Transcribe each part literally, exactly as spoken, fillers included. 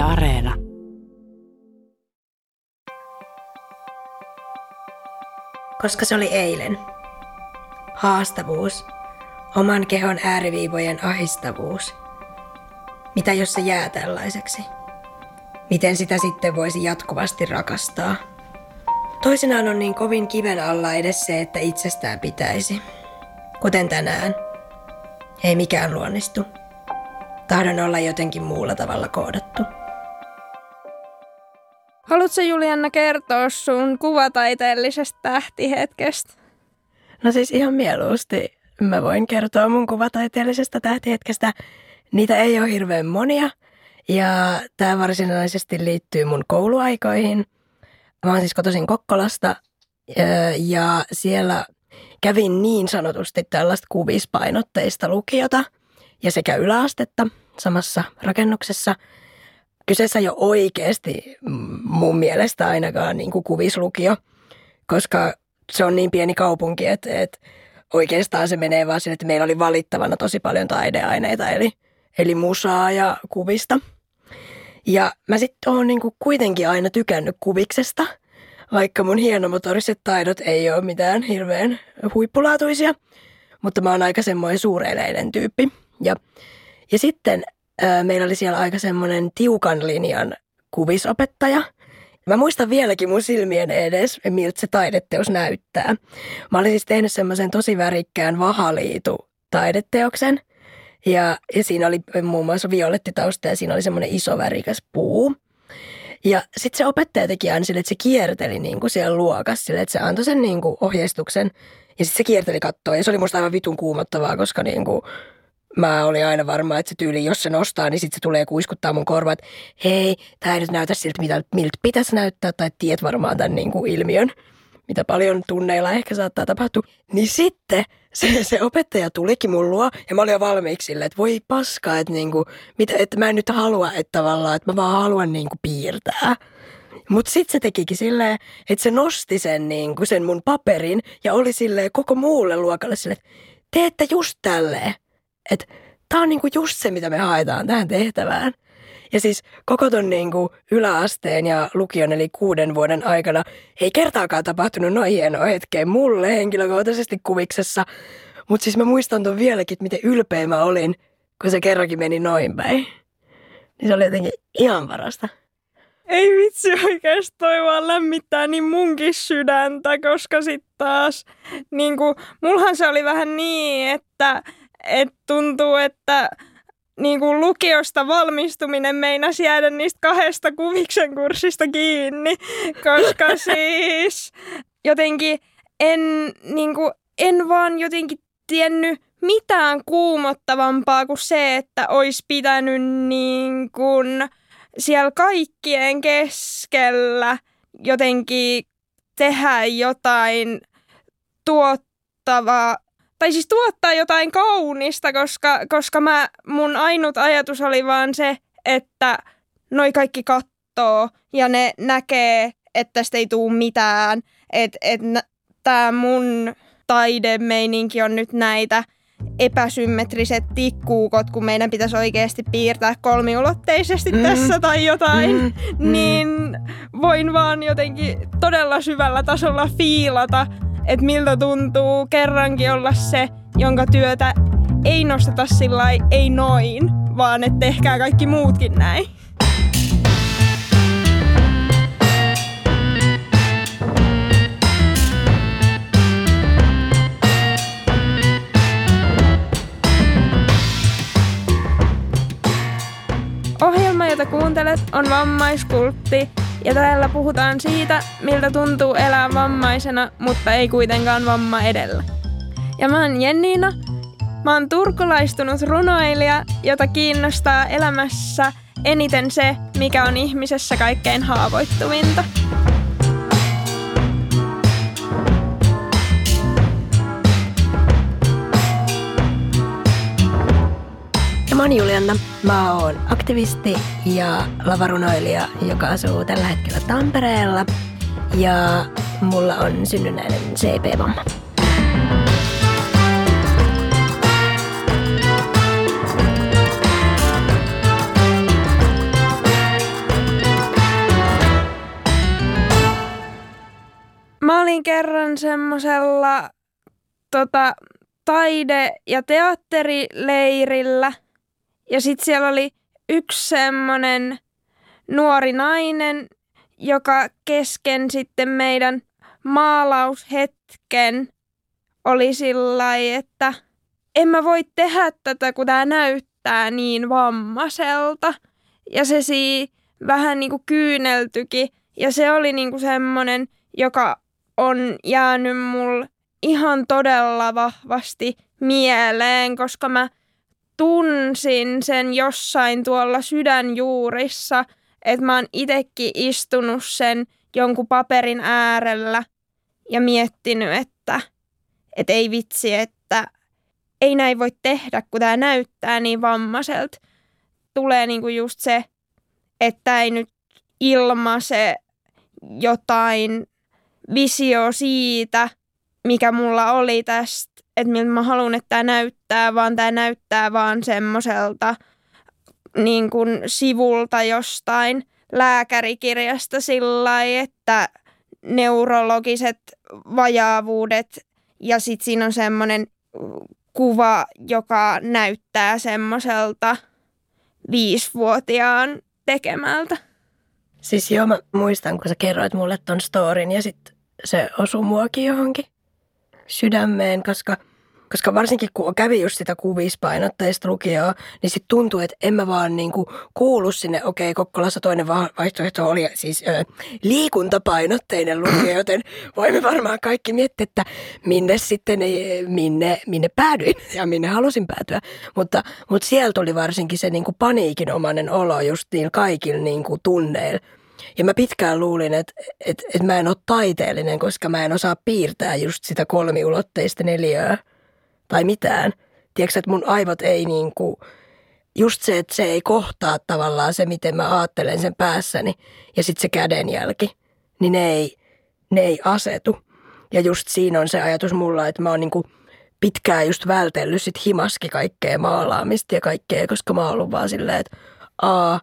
Yle Areena. Koska se oli eilen. Haastavuus. Oman kehon ääriviivojen ahistavuus. Mitä jos se jää tällaiseksi? Miten sitä sitten voisi jatkuvasti rakastaa? Toisinaan on niin kovin kiven alla edes se, että itsestään pitäisi. Kuten tänään. Ei mikään luonnistu. Tahdon olla jotenkin muulla tavalla koodattu. Haluatko Julianna kertoa sun kuvataiteellisesta tähtihetkestä? No siis ihan mieluusti. Mä voin kertoa mun kuvataiteellisesta tähtihetkestä. Niitä ei ole hirveän monia. Ja tää varsinaisesti liittyy mun kouluaikoihin. Mä oon siis kotoisin Kokkolasta ja siellä kävin niin sanotusti tällaista kuvispainotteista lukiota ja sekä yläastetta samassa rakennuksessa. Kyseessä ei ole oikeasti mun mielestä ainakaan niin kuin kuvislukio, koska se on niin pieni kaupunki, että, että oikeastaan se menee vaan sen, että meillä oli valittavana tosi paljon taideaineita, eli, eli musaa ja kuvista. Ja mä sitten oon niinku kuitenkin aina tykännyt kuviksesta, vaikka mun hienomotoriset taidot ei ole mitään hirveän huippulaatuisia, mutta mä oon aika semmoinen suureleinen tyyppi. Ja, ja sitten ää, meillä oli siellä aika semmoinen tiukan linjan kuvisopettaja. Mä muistan vieläkin mun silmien edes, miltä se taideteos näyttää. Mä olin siis tehnyt semmoisen tosi värikkään vahaliitu-taideteoksen. Ja, ja siinä oli muun muassa violettitausta ja siinä oli semmoinen iso värikäs puu. Ja sitten se opettaja teki aina sille, että se kierteli niinku siellä luokassa sille, että se antoi sen niinku ohjeistuksen. Ja sitten se kierteli kattoon ja se oli musta aivan vitun kuumottavaa, koska niinku mä olin aina varma, että se tyyli, jos se nostaa, niin sitten se tulee kuiskuttaa mun korvaan, että hei, tää ei nyt näytä siltä, mitä, miltä pitäisi näyttää tai tiedät varmaan tämän niinku ilmiön. Mitä paljon tunneilla ehkä saattaa tapahtua, niin sitten se, se opettaja tulikin mun luo ja mä olin jo valmiiksi silleen, että voi paskaa, että, niinku, mitä, että mä en nyt halua, että tavallaan, että mä vaan haluan niinku piirtää. Mutta sitten se tekikin silleen, että se nosti sen, niinku, sen mun paperin ja oli silleen koko muulle luokalle silleen, että teette just tälleen, että tää on niinku just se, mitä me haetaan tähän tehtävään. Ja siis koko ton niin kuin yläasteen ja lukion eli kuuden vuoden aikana ei kertaakaan tapahtunut noin hienoa hetkeä mulle henkilökohtaisesti kuviksessa. Mutta siis mä muistan ton vieläkin, että miten ylpeä mä olin, kun se kerrankin meni noin päin. Niin se oli jotenkin ihan parasta. Ei vitsi oikeasti, toi vaan lämmittää niin munkin sydäntä, koska sit taas niin kuin, mulhan se oli vähän niin, että et tuntuu, että niin kuin lukiosta valmistuminen meinasi jäädä niistä kahdesta kuviksen kurssista kiinni, koska siis jotenkin en, niin kuin, en vaan jotenkin tiennyt mitään kuumottavampaa kuin se, että olisi pitänyt niin kuin siellä kaikkien keskellä jotenkin tehdä jotain tuottavaa. Tai siis tuottaa jotain kaunista, koska, koska mä, mun ainut ajatus oli vaan se, että noi kaikki kattoo ja ne näkee, että tästä ei tule mitään. Että et, tää mun taidemeininki on nyt näitä epäsymmetriset tikkuukot, kun meidän pitäisi oikeasti piirtää kolmiulotteisesti mm. tässä tai jotain, mm. Mm. niin voin vaan jotenkin todella syvällä tasolla fiilata, että miltä tuntuu kerrankin olla se, jonka työtä ei nosteta sillai, ei noin, vaan että tehkää kaikki muutkin näin. Ohjelma, jota kuuntelet, on Vammaiskultti. Ja täällä puhutaan siitä, miltä tuntuu elää vammaisena, mutta ei kuitenkaan vamma edellä. Ja mä oon Jenniina. Mä oon turkulaistunut runoilija, jota kiinnostaa elämässä eniten se, mikä on ihmisessä kaikkein haavoittuvinta. Mä oon Julianna, mä oon aktivisti ja lavarunoilija, joka asuu tällä hetkellä Tampereella ja mulla on synnynnäinen C P-vamma. Mä olin kerran semmosella tota, taide- ja teatterileirillä. Ja sit siellä oli yksi semmonen nuori nainen, joka kesken sitten meidän maalaushetken oli sillai, että en mä voi tehdä tätä, kun tää näyttää niin vammaiselta. Ja se sii vähän niinku kyyneltyikin. Ja se oli niinku semmonen, joka on jäänyt mulle ihan todella vahvasti mieleen, koska mä tunsin sen jossain tuolla sydänjuurissa, että mä oon itekin istunut sen jonkun paperin äärellä ja miettinyt, että, että ei vitsi, että ei näin voi tehdä, kun tää näyttää niin vammaiselta. Tulee niinku just se, että ei nyt ilmaise jotain visio siitä, mikä mulla oli tästä, että miltä mä haluan, että tää näyttää, vaan tää näyttää vaan semmoiselta niin kuin sivulta jostain lääkärikirjasta sillai, että neurologiset vajaavuudet ja sit siinä on semmoinen kuva, joka näyttää semmoiselta viisivuotiaan tekemältä. Siis joo, mä muistan, kun sä kerroit mulle ton storin ja sit se osui muakin johonkin sydämeen, koska, koska varsinkin kun kävi just sitä kuvispainotteista lukioa, niin sit tuntui, että en mä vaan niinku kuulu sinne. Okei, Kokkolassa toinen vaihtoehto oli siis ö, liikuntapainotteinen lukio, joten voimme varmaan kaikki miettiä, että minne sitten, minne, minne päädyin ja minne halusin päätyä. Mutta, mutta siellä tuli varsinkin se niinku paniikinomainen olo just niillä kaikilla niinku tunneilla. Ja mä pitkään luulin, että, että, että mä en ole taiteellinen, koska mä en osaa piirtää just sitä kolmiulotteista neliöä tai mitään. Tiedätkö, että mun aivot ei niinku, just se, että se ei kohtaa tavallaan se, miten mä ajattelen sen päässäni ja sitten se kädenjälki, niin ne ei, ne ei asetu. Ja just siinä on se ajatus mulla, että mä oon niinku pitkään just vältellyt sit himaski kaikkea maalaamista ja kaikkea, koska mä oon ollut vaan silleen, että aa,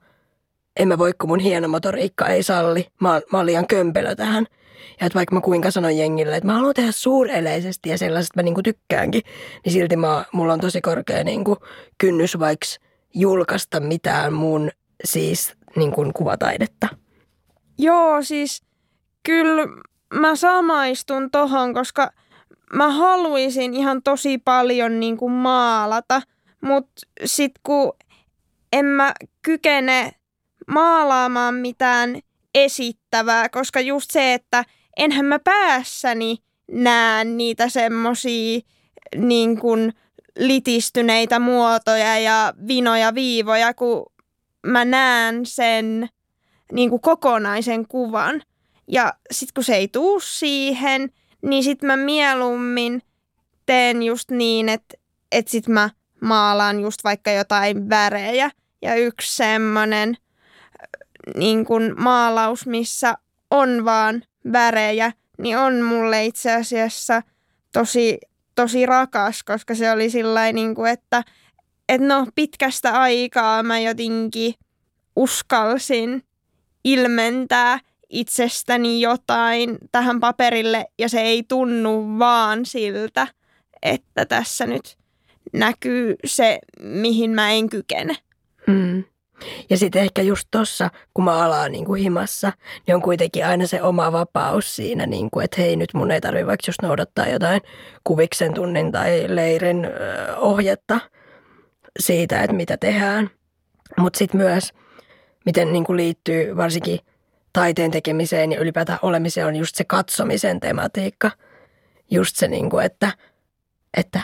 en mä voi, kun mun hieno motoriikka ei salli. Mä oon, mä oon liian kömpelö tähän. Ja vaikka mä kuinka sanon jengille, että mä haluan tehdä suureleisesti ja sellaiset mä niinku tykkäänkin, niin silti mä, mulla on tosi korkea niinku kynnys vaikka julkaista mitään mun siis niinku kuvataidetta. Joo, siis kyllä mä samaistun tohon, koska mä haluaisin ihan tosi paljon niinku maalata, mutta sit kun en mä kykene maalaamaan mitään esittävää, koska just se, että enhän mä päässäni näe niitä semmosia niin kuin litistyneitä muotoja ja vinoja viivoja, kun mä näen sen niin kuin kokonaisen kuvan. Ja sit kun se ei tuu siihen, niin sit mä mieluummin teen just niin, että, että sit mä maalaan just vaikka jotain värejä. Ja yksi semmonen niin kun maalaus, missä on vaan värejä, niin on mulle itse asiassa tosi, tosi rakas, koska se oli sillain, niin kun, että et no, pitkästä aikaa mä jotenkin uskalsin ilmentää itsestäni jotain tähän paperille, ja se ei tunnu vaan siltä, että tässä nyt näkyy se, mihin mä en kykene. Mm. Ja sitten ehkä just tossa, kun mä alaan niin kuin himassa, niin on kuitenkin aina se oma vapaus siinä, niin kuin, että hei, nyt mun ei tarvitse vaikka just noudattaa jotain kuviksen tunnin tai leirin ohjetta siitä, että mitä tehdään. Mutta sitten myös, miten niin kuin liittyy varsinkin taiteen tekemiseen ja ylipäätään olemiseen, on just se katsomisen tematiikka. Just se, niin kuin, että... että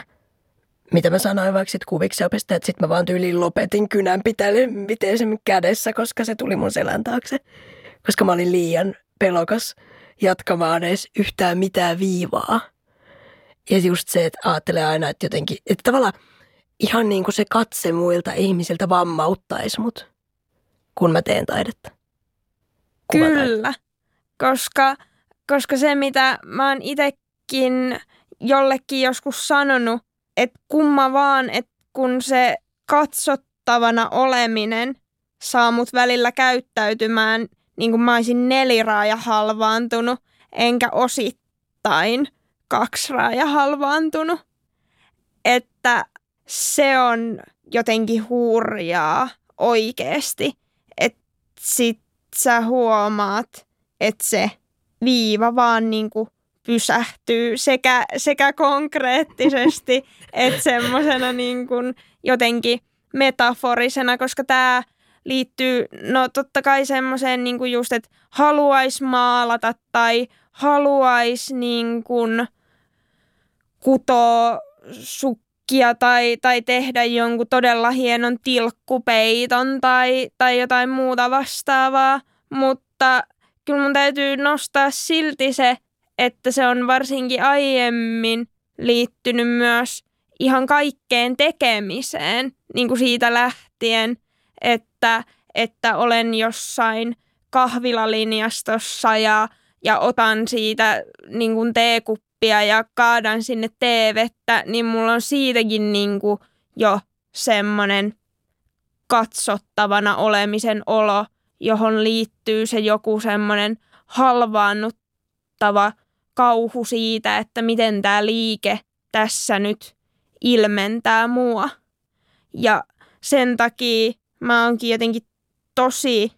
mitä mä sanoin vaikka sit kuviksen opettajat, että sit mä vaan tyyliin lopetin kynän pitelyisen kädessä, koska se tuli mun selän taakse. Koska mä olin liian pelokas jatkamaan edes yhtään mitään viivaa. Ja just se, että ajattelee aina, että jotenkin, että tavallaan ihan niin kuin se katse muilta ihmisiltä vammauttaisi mut, kun mä teen taidetta. Kuvataidetta. Kyllä, koska, koska se mitä mä oon itekin jollekin joskus sanonut, että kumma vaan, että kun se katsottavana oleminen saa mut välillä käyttäytymään niin kuin mä olisin neliraaja halvaantunut, enkä osittain verrattain kakraa ja halvaantunut. Että se on jotenkin hurjaa oikeasti. Että sit sä huomaat, että se viiva vaan niinku pysähtyy sekä, sekä konkreettisesti että semmoisena niinku jotenkin metaforisena, koska tää liittyy, no totta kai semmoiseen niinku just, että haluaisi maalata tai haluaisi niinku kutoa sukkia tai, tai tehdä jonkun todella hienon tilkkupeiton tai, tai jotain muuta vastaavaa, mutta kyllä mun täytyy nostaa silti se, että se on varsinkin aiemmin liittynyt myös ihan kaikkeen tekemiseen, niin kuin siitä lähtien, että, että olen jossain kahvilalinjastossa ja, ja otan siitä niin kuin teekuppia ja kaadan sinne teevettä, niin mulla on siitäkin niin kuin jo semmoinen katsottavana olemisen olo, johon liittyy se joku semmoinen halvaannuttava kauhu siitä, että miten tämä liike tässä nyt ilmentää mua. Ja sen takia mä oonkin jotenkin tosi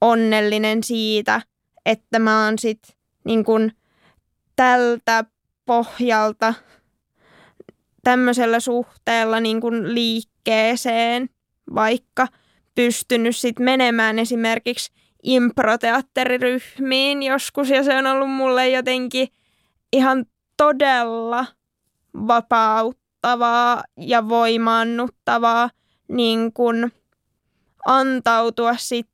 onnellinen siitä, että mä oon sit niin kun tältä pohjalta tämmöisellä suhteella niin kun liikkeeseen vaikka pystynyt sit menemään esimerkiksi improteatteriryhmiin joskus, ja se on ollut mulle jotenkin ihan todella vapauttavaa ja voimaannuttavaa niin kun antautua sit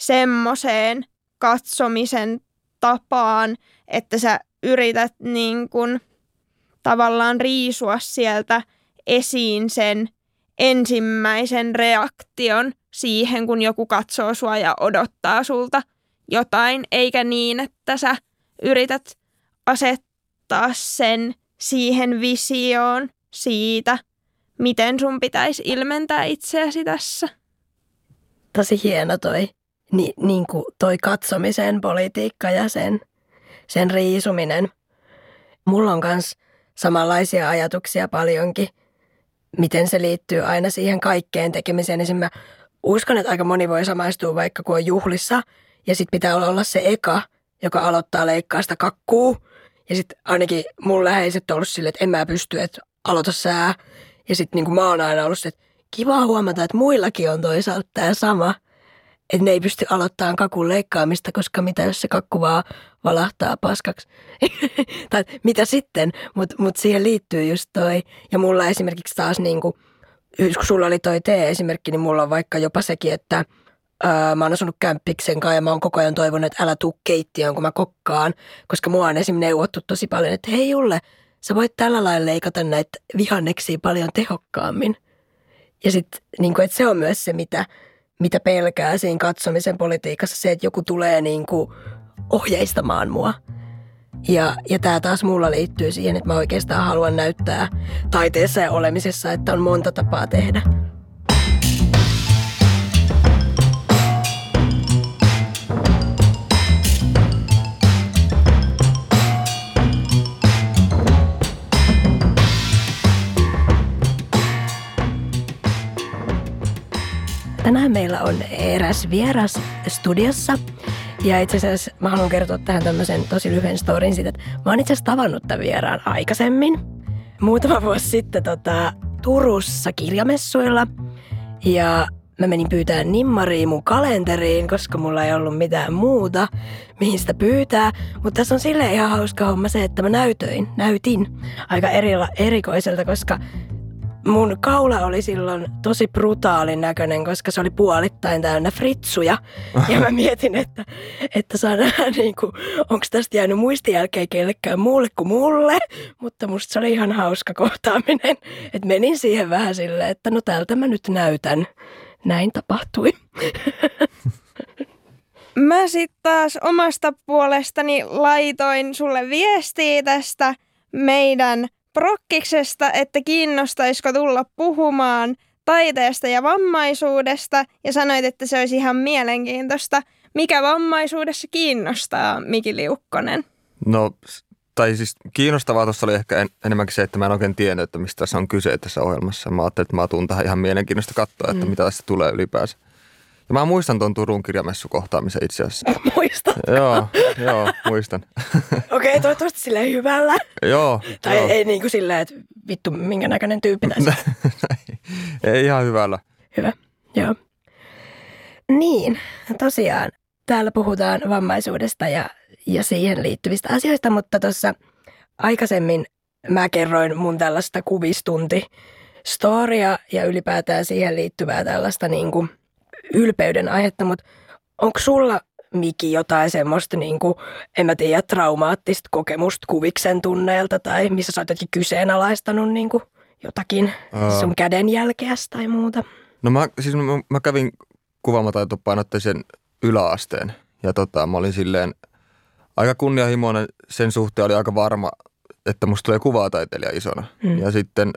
semmoiseen katsomisen tapaan, että sä yrität niin kun tavallaan riisua sieltä esiin sen ensimmäisen reaktion siihen, kun joku katsoo sua ja odottaa sulta jotain, eikä niin, että sä yrität asettaa sen siihen visioon siitä, miten sun pitäisi ilmentää itseäsi tässä. Tosi hieno toi, Ni, niin kuin toi katsomisen politiikka ja sen, sen riisuminen. Mulla on kans samanlaisia ajatuksia paljonkin, miten se liittyy aina siihen kaikkeen tekemiseen. Esimerkiksi uskon, että aika moni voi samaistua vaikka kun on juhlissa ja sitten pitää olla se eka, joka aloittaa leikkaa sitä kakkuu. Ja sitten ainakin mun läheiset on ollut silleen, että en mä pysty, että aloita sää. Ja sitten niin mä oon aina ollut se, että kiva huomata, että muillakin on toisaalta tämä sama. Että ne ei pysty aloittamaan kakun leikkaamista, koska mitä jos se kakku vaan valahtaa paskaksi. tai mitä sitten, mutta mut siihen liittyy just toi. Ja mulla esimerkiksi taas niinku, kun sulla oli toi tee-esimerkki, niin mulla on vaikka jopa sekin, että öö, mä oon asunut kämppiksen kanssa ja mä oon koko ajan toivonut, että älä tuu keittiöön, kun mä kokkaan. Koska mua on esimerkiksi neuvottu tosi paljon, että hei Julle, sä voit tällä lailla leikata näitä vihanneksia paljon tehokkaammin. Ja sitten niinku, että se on myös se, mitä... mitä pelkää siinä katsomisen politiikassa, se, että joku tulee niin kuin ohjeistamaan mua. Ja, ja tämä taas mulla liittyy siihen, että mä oikeastaan haluan näyttää taiteessa ja olemisessa, että on monta tapaa tehdä. Tänään meillä on eräs vieras studiossa ja itse asiassa mä haluan kertoa tähän tämmöisen tosi lyhyen storin siitä, että mä oon itse asiassa tavannut tämän vieraan aikaisemmin. Muutama vuosi sitten tota, Turussa kirjamessuilla ja mä menin pyytämään nimmaria mun kalenteriin, koska mulla ei ollut mitään muuta, mihin sitä pyytää. Mutta tässä on silleen ihan hauska homma se, että mä näytöin, näytin aika eri, erikoiselta, koska... mun kaula oli silloin tosi brutaalin näköinen, koska se oli puolittain täynnä fritsuja. Ja mä mietin, että, että saa nähdä, niin kuin, onko tästä jäänyt muistijälkeä kellekään muulle kuin mulle. Mutta musta se oli ihan hauska kohtaaminen. Et menin siihen vähän silleen, että no tältä mä nyt näytän. Näin tapahtui. Mä sit taas omasta puolestani laitoin sulle viestiä tästä meidän... Rokkiksesta, että kiinnostaisiko tulla puhumaan taiteesta ja vammaisuudesta, ja sanoit, että se olisi ihan mielenkiintoista. Mikä vammaisuudessa kiinnostaa, Mikki Liukkonen? No, tai siis kiinnostavaa tuossa oli ehkä en, enemmänkin se, että mä en oikein tiennyt, että mistä tässä on kyse tässä ohjelmassa. Mä ajattelin, että mä tuun tähän ihan mielenkiinnosta katsoa, että mm. mitä tästä tulee ylipäänsä. Ja mä muistan tuon Turun kirjamessukohtaamisen itse asiassa. Muistatko? Joo, joo, muistan. Okei, okay, toivottavasti silleen hyvällä. Joo. Tai joo. Ei niin kuin silleen, että vittu, minkä näköinen tyyppi tässä. Ei ihan hyvällä. Hyvä, joo. Niin, tosiaan. Täällä puhutaan vammaisuudesta ja, ja siihen liittyvistä asioista, mutta tuossa aikaisemmin mä kerroin mun tällaista kuvistunti-storia ja ylipäätään siihen liittyvää tällaista niin kuin ylpeyden aihetta, mutta onko sulla, Miki, jotain semmoista, niin kuin, en mä tiedä, traumaattista kokemusta kuviksen tunneelta tai missä sä oot jotenkin kyseenalaistanut niin kuin jotakin Ää... sun kädenjälkeäsi tai muuta? No mä, siis mä, mä kävin kuvaamataitopainotteisen yläasteen ja tota, mä olin silleen aika kunnianhimoinen sen suhteen, oli aika varma, että musta tulee kuvataiteilija isona. Mm. Ja sitten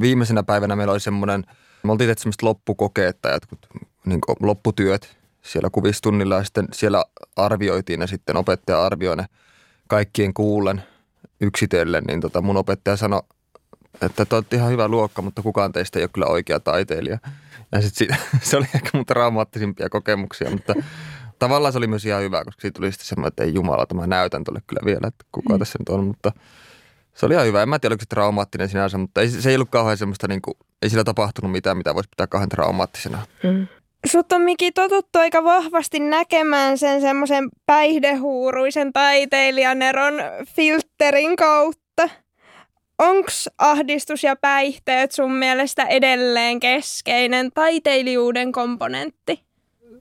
viimeisenä päivänä meillä oli semmoinen, me oltiin tehty semmoista loppukokeetta, jotkut niin kuin lopputyöt siellä kuvistunnilla ja sitten siellä arvioitiin ja sitten opettaja arvioi ne kaikkien kuullen yksitellen, niin tota mun opettaja sanoi, että te olette ihan hyvä luokka, mutta kukaan teistä ei ole kyllä oikea taiteilija. Ja sitten se oli ehkä mun traumaattisimpia kokemuksia, mutta tavallaan se oli myös ihan hyvä, koska siitä tuli sitten semmoinen, että ei jumala, että mä näytän tuolle kyllä vielä, että kuka mm. tässä nyt on, mutta se oli ihan hyvä. En mä tiedä, oliko se traumaattinen sinänsä, mutta ei, se ei ollut kauhean semmoista, niin kuin, ei sillä tapahtunut mitään, mitä voisi pitää kauhean traumaattisena. Mm. Sut on, Miki, totuttu aika vahvasti näkemään sen semmoisen päihdehuuruisen taiteilijaneron filterin kautta. Onko ahdistus ja päihteet sun mielestä edelleen keskeinen taiteilijuuden komponentti?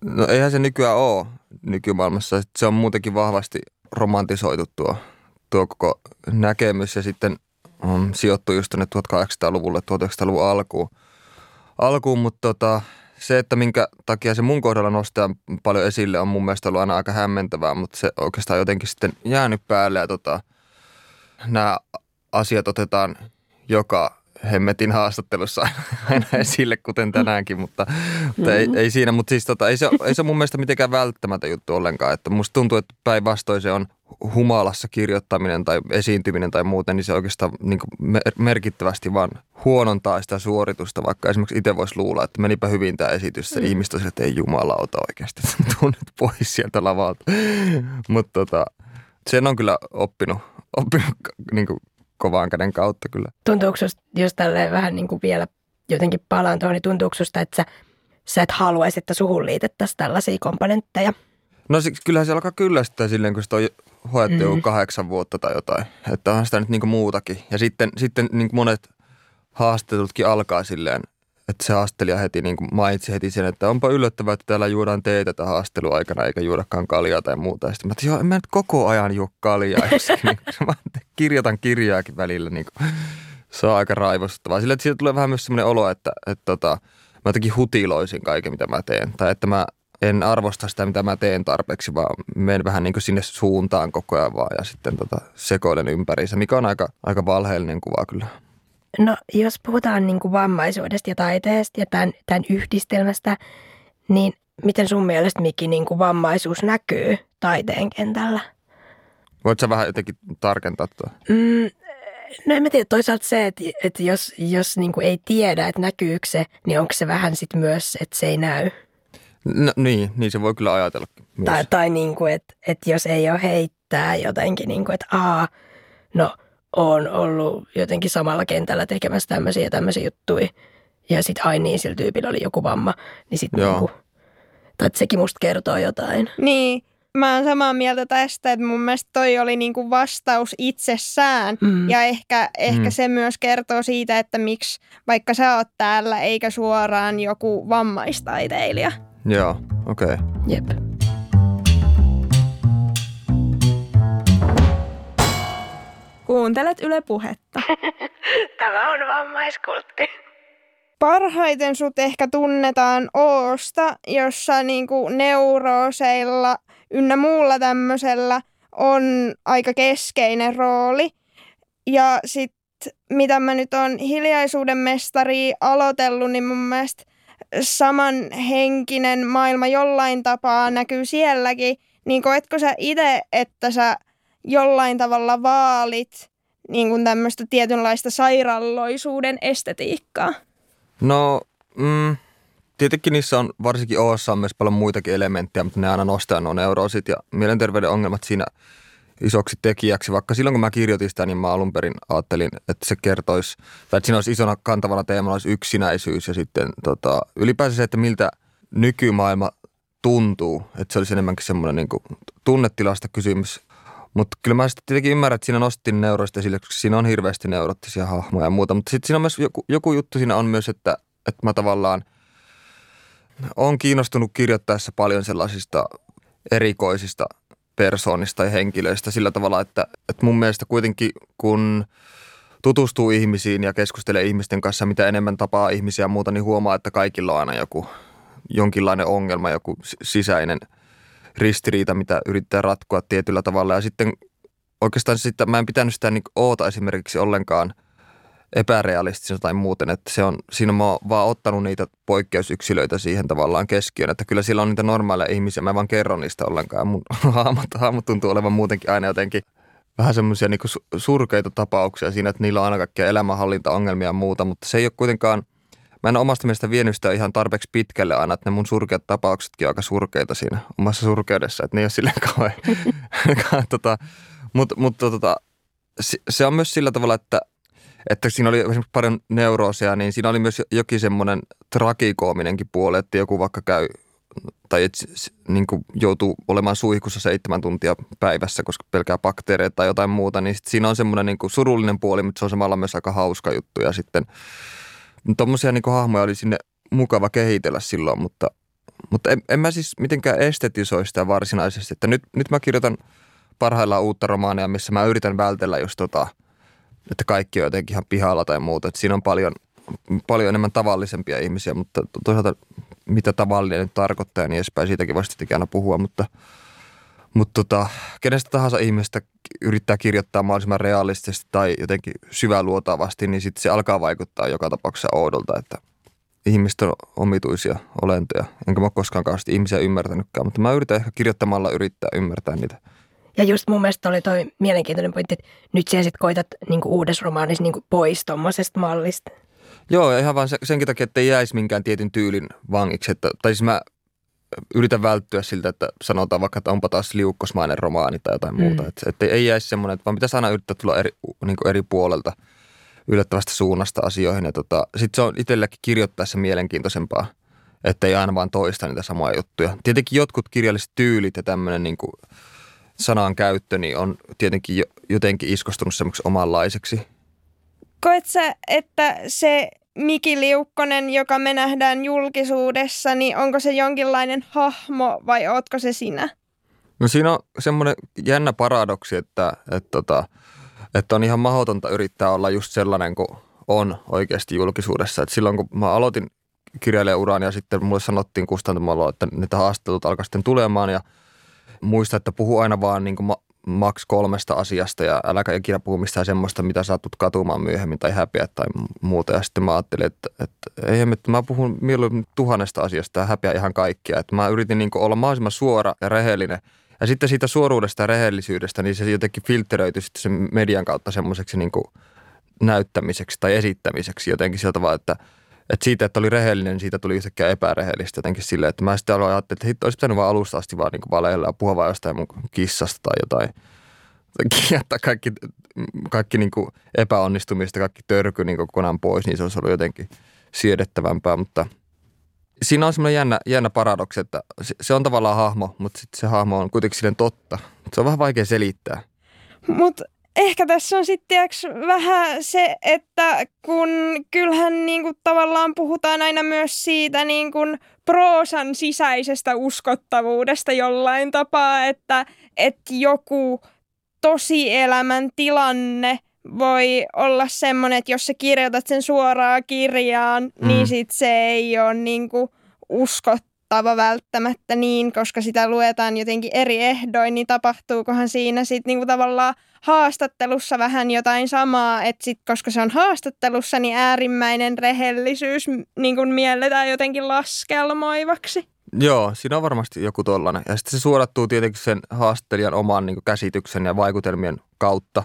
No eihän se nykyään ole nykymaailmassa. Se on muutenkin vahvasti romantisoitu tuo, tuo koko näkemys ja sitten on sijoittu just tuonne tuhatkahdeksansataaluvulle, tuhatyhdeksänsataaluvun alkuun. alkuun mutta tota, se, että minkä takia se mun kohdalla nostetaan paljon esille, on mun mielestä ollut aina aika hämmentävää, mutta se oikeastaan jotenkin sitten jäänyt päälle ja tota, nämä asiat otetaan joka hemmetin haastattelussa aina esille, kuten tänäänkin, mutta, mutta ei, ei siinä. Mutta siis tota, ei, se, ei se mun mielestä mitenkään välttämättä juttu ollenkaan. Että musta tuntuu, että päinvastoin se on humalassa kirjoittaminen tai esiintyminen tai muuten, niin se oikeastaan niin kuin merkittävästi vaan huonontaa sitä suoritusta, vaikka esimerkiksi itse voisi luulla, että menipä hyvin tämä esitys. Mm. Ihmiset olisivat, että ei jumalauta oikeasti, että tuun nyt pois sieltä lavalta. Mutta tota, sen on kyllä oppinut, oppinut niin kuin kovaan käden kautta kyllä. Tuntuuko susta, jos tälleen vähän niin kuin vielä jotenkin palaan tuohon, niin tuntuuko susta, että sä, sä et haluaisi, että suhun liitettäisiin tällaisia komponentteja? No siksi kyllähän se alkaa kyllästää silleen, kun sitä on hoettu mm-hmm. joku kahdeksan vuotta tai jotain. Että onhan sitä nyt niin kuin muutakin. Ja sitten, sitten niin kuin monet haastattelutkin alkaa silleen, että se haastelija heti niin kuin mainitsi heti sen, että onpa yllättävää, että täällä juodaan teitä tämän haastelun aikana, eikä juodakaan kaljaa tai muuta. Ja sitten mä, että joo, en mä nyt koko ajan juo kaljaa. Niin, mä kirjoitan kirjaakin välillä. Niin kuin. Se on aika raivostuttavaa. Sillä, että siitä tulee vähän myös semmoinen olo, että, että, tota, mä jotenkin hutiloisin kaiken, mitä mä teen. Tai että mä en arvosta sitä, mitä mä teen tarpeeksi, vaan menen vähän niin kuin sinne suuntaan koko ajan vaan ja sitten tota, sekoilen ympäriinsä, mikä on aika, aika valheellinen kuva kyllä. No, jos puhutaan niin kuin vammaisuudesta ja taiteesta ja tämän, tämän yhdistelmästä, niin miten sun mielestä, Mikki, niin kuin vammaisuus näkyy taiteen kentällä? Voitko sä vähän jotenkin tarkentaa tuo? Mm, no en mä tiedä. Toisaalta se, että, että jos, jos niin kuin ei tiedä, että näkyykö se, niin onko se vähän sit myös, että se ei näy? No, niin, niin se voi kyllä ajatella. Tai, tai niin kuin, että, että jos ei ole heittää jotenkin, niin kuin, että aa, no on ollut jotenkin samalla kentällä tekemässä tämmöisiä ja tämmöisiä juttuja. Ja sitten ai niin, sillä tyypillä oli joku vamma. Niin sit niinku, tai sekin musta kertoo jotain. Niin, mä oon samaa mieltä tästä, että mun mielestä toi oli niinku vastaus itsessään. Mm. Ja ehkä, ehkä mm. se myös kertoo siitä, että miksi vaikka sä oot täällä eikä suoraan joku vammaistaiteilija. Joo, okei. Okay. Jep. Kuuntelet Yle Puhetta. Tämä on Vammaiskultti. Parhaiten sut ehkä tunnetaan Oosta, jossa niinku neurooseilla ynnä muulla tämmöisellä on aika keskeinen rooli. Ja sit mitä mä nyt oon Hiljaisuuden mestaria aloitellut, niin mun mielestä samanhenkinen maailma jollain tapaa näkyy sielläkin. Niin koetko sä ite, että sä jollain tavalla vaalit niin kuin tämmöistä tietynlaista sairaalloisuuden estetiikkaa? No, mm, tietenkin niissä on varsinkin O:ssa on myös paljon muitakin elementtejä, mutta ne aina nostaa nuo neuroosit ja mielenterveyden ongelmat siinä isoksi tekijäksi. Vaikka silloin, kun mä kirjoitin sitä, niin mä alun perin ajattelin, että se kertoisi, tai että siinä olisi isona kantavana teemana olisi yksinäisyys ja sitten tota, ylipäänsä se, että miltä nykymaailma tuntuu. Että se olisi enemmänkin semmoinen niin kuin tunnetilasta kysymys. Mutta kyllä mä sitten tietenkin ymmärrän, että siinä nostin neuroista esille, koska siinä on hirveästi neuroottisia hahmoja ja muuta. Mutta sitten siinä on myös joku, joku juttu siinä on myös, että, että mä tavallaan olen kiinnostunut kirjoittaessa paljon sellaisista erikoisista persoonista ja henkilöistä sillä tavalla, että, että mun mielestä kuitenkin kun tutustuu ihmisiin ja keskustelee ihmisten kanssa, mitä enemmän tapaa ihmisiä ja muuta, niin huomaa, että kaikilla on aina joku jonkinlainen ongelma, joku sisäinen ristiriita, mitä yrittää ratkoa tietyllä tavalla. Ja sitten oikeastaan sitä, mä en pitänyt sitä niin oota esimerkiksi ollenkaan epärealistisena tai muuten, että se on, siinä mä oon vaan ottanut niitä poikkeusyksilöitä siihen tavallaan keskiöön, että kyllä siellä on niitä normaaleja ihmisiä, mä vaan kerron niistä ollenkaan, mun haamut, haamut tuntuu olevan muutenkin aina jotenkin vähän semmoisia niinku surkeita tapauksia siinä, että niillä on aina kaikkia elämänhallintaongelmia ja muuta, mutta se ei ole kuitenkaan, mä en omasta mielestä vienyt sitä ihan tarpeeksi pitkälle aina, että ne mun surkeat tapauksetkin on aika surkeita siinä omassa surkeudessa, että ne ei ole silleen kauhean, tota, mutta mut, tota, se on myös sillä tavalla, että Että siinä oli esimerkiksi paljon neuroosia, niin siinä oli myös jokin semmoinen trakikoominenkin puoli, että joku vaikka käy tai et, niin kuin joutuu olemaan suihkussa seitsemän tuntia päivässä, koska pelkää bakteereita tai jotain muuta, niin siinä on semmoinen niin kuin surullinen puoli, mutta se on samalla myös aika hauska juttu. Ja sitten tuommoisia niin kuin hahmoja oli sinne mukava kehitellä silloin, mutta, mutta en, en mä siis mitenkään estetisoi sitä varsinaisesti. Että nyt, nyt mä kirjoitan parhaillaan uutta romaania, missä mä yritän vältellä just tota... että kaikki on jotenkin ihan pihalla tai muuta. Että siinä on paljon, paljon enemmän tavallisempia ihmisiä, mutta toisaalta mitä tavallinen nyt tarkoittaa ja niin edespäin. Siitäkin voisi tietenkin aina puhua, mutta, mutta tota, kenestä tahansa ihmistä yrittää kirjoittaa mahdollisimman realistisesti tai jotenkin syväluotavasti, niin sitten se alkaa vaikuttaa joka tapauksessa oudolta, että ihmiset on omituisia olentoja. Enkä mä ole koskaan kauheasti ihmisiä ymmärtänytkään, mutta mä yritän ehkä kirjoittamalla yrittää ymmärtää niitä. Ja just mun mielestä oli toi mielenkiintoinen pointti, että nyt sä sitten koitat niinku uudessa romaanissa niinku pois tuommoisesta mallista. Joo, ihan vaan senkin takia, että ei jäisi minkään tietyn tyylin vangiksi. Että, tai siis mä yritän välttyä siltä, että sanotaan vaikka, että onpa taas liukkosmainen romaani tai jotain mm. muuta. Että, että ei jäisi semmoinen, vaan pitäisi aina yrittää tulla eri, niinku eri puolelta yllättävästä suunnasta asioihin. Ja tota, sitten se on itselläkin kirjoittaessa mielenkiintoisempaa, että ei aina vaan toista niitä samoja juttuja. Tietenkin jotkut kirjalliset tyylit ja tämmöinen... Niinku, sanan käyttö niin on tietenkin jotenkin iskostunut semmoksi omanlaiseksi. Koet sä, että se Mikki Liukkonen, joka me nähdään julkisuudessa, niin onko se jonkinlainen hahmo vai ootko se sinä? No siinä on semmoinen jännä paradoksi, että, että, että on ihan mahdotonta yrittää olla just sellainen kuin on oikeasti julkisuudessa. Et silloin kun mä aloitin kirjailijauraan ja sitten mulle sanottiin kustantamolla, että niitä haastattelut alkaa sitten tulemaan ja muista, että puhu aina vaan niin kuin maks kolmesta asiasta ja äläkä ikinä puhu mistään semmoista, mitä saatut katumaan myöhemmin tai häpeä tai muuta. Ja sitten mä ajattelin, että, että ei, että mä puhun mieluummin tuhannesta asiasta ja häpeä ihan kaikkia. Että mä yritin niin kuin olla mahdollisimman suora ja rehellinen. Ja sitten siitä suoruudesta ja rehellisyydestä, niin se jotenkin filtteröityi sitten sen median kautta semmoiseksi niin kuin näyttämiseksi tai esittämiseksi jotenkin sieltä vaan, että Että siitä, että oli rehellinen, siitä tuli yhtäkkiä epärehellistä jotenkin silleen, että mä sitten aloin ajattelin, että hitto, olisi pitänyt vaan alusta asti vaan niin kuin valeilla ja puhua vaan jostain mun kissasta tai jotain. Jättää kaikki, kaikki niin kuin epäonnistumista, kaikki törky niin kokonaan pois, niin se olisi ollut jotenkin siedettävämpää. Mutta siinä on semmoinen jännä, jännä paradoksi, että se on tavallaan hahmo, mutta sitten se hahmo on kuitenkin silleen totta. Se on vähän vaikea selittää. Mutta... Ehkä tässä on sitten vähän se, että kun kyllähän niin kuin tavallaan puhutaan aina myös siitä niin kuin proosan sisäisestä uskottavuudesta jollain tapaa, että, että joku tosielämän tilanne voi olla semmoinen, että jos sä kirjoitat sen suoraan kirjaan, mm. niin sit se ei ole niin kuin uskottava välttämättä niin, koska sitä luetaan jotenkin eri ehdoin, niin tapahtuukohan siinä sitten niin kuin tavallaan haastattelussa vähän jotain samaa, että sit, koska se on haastattelussa, niin äärimmäinen rehellisyys niin kun mielletään jotenkin laskelmoivaksi. Joo, siinä on varmasti joku tollainen. Ja sitten se suodattuu tietenkin sen haastelijan oman niin kuin käsityksen ja vaikutelmien kautta,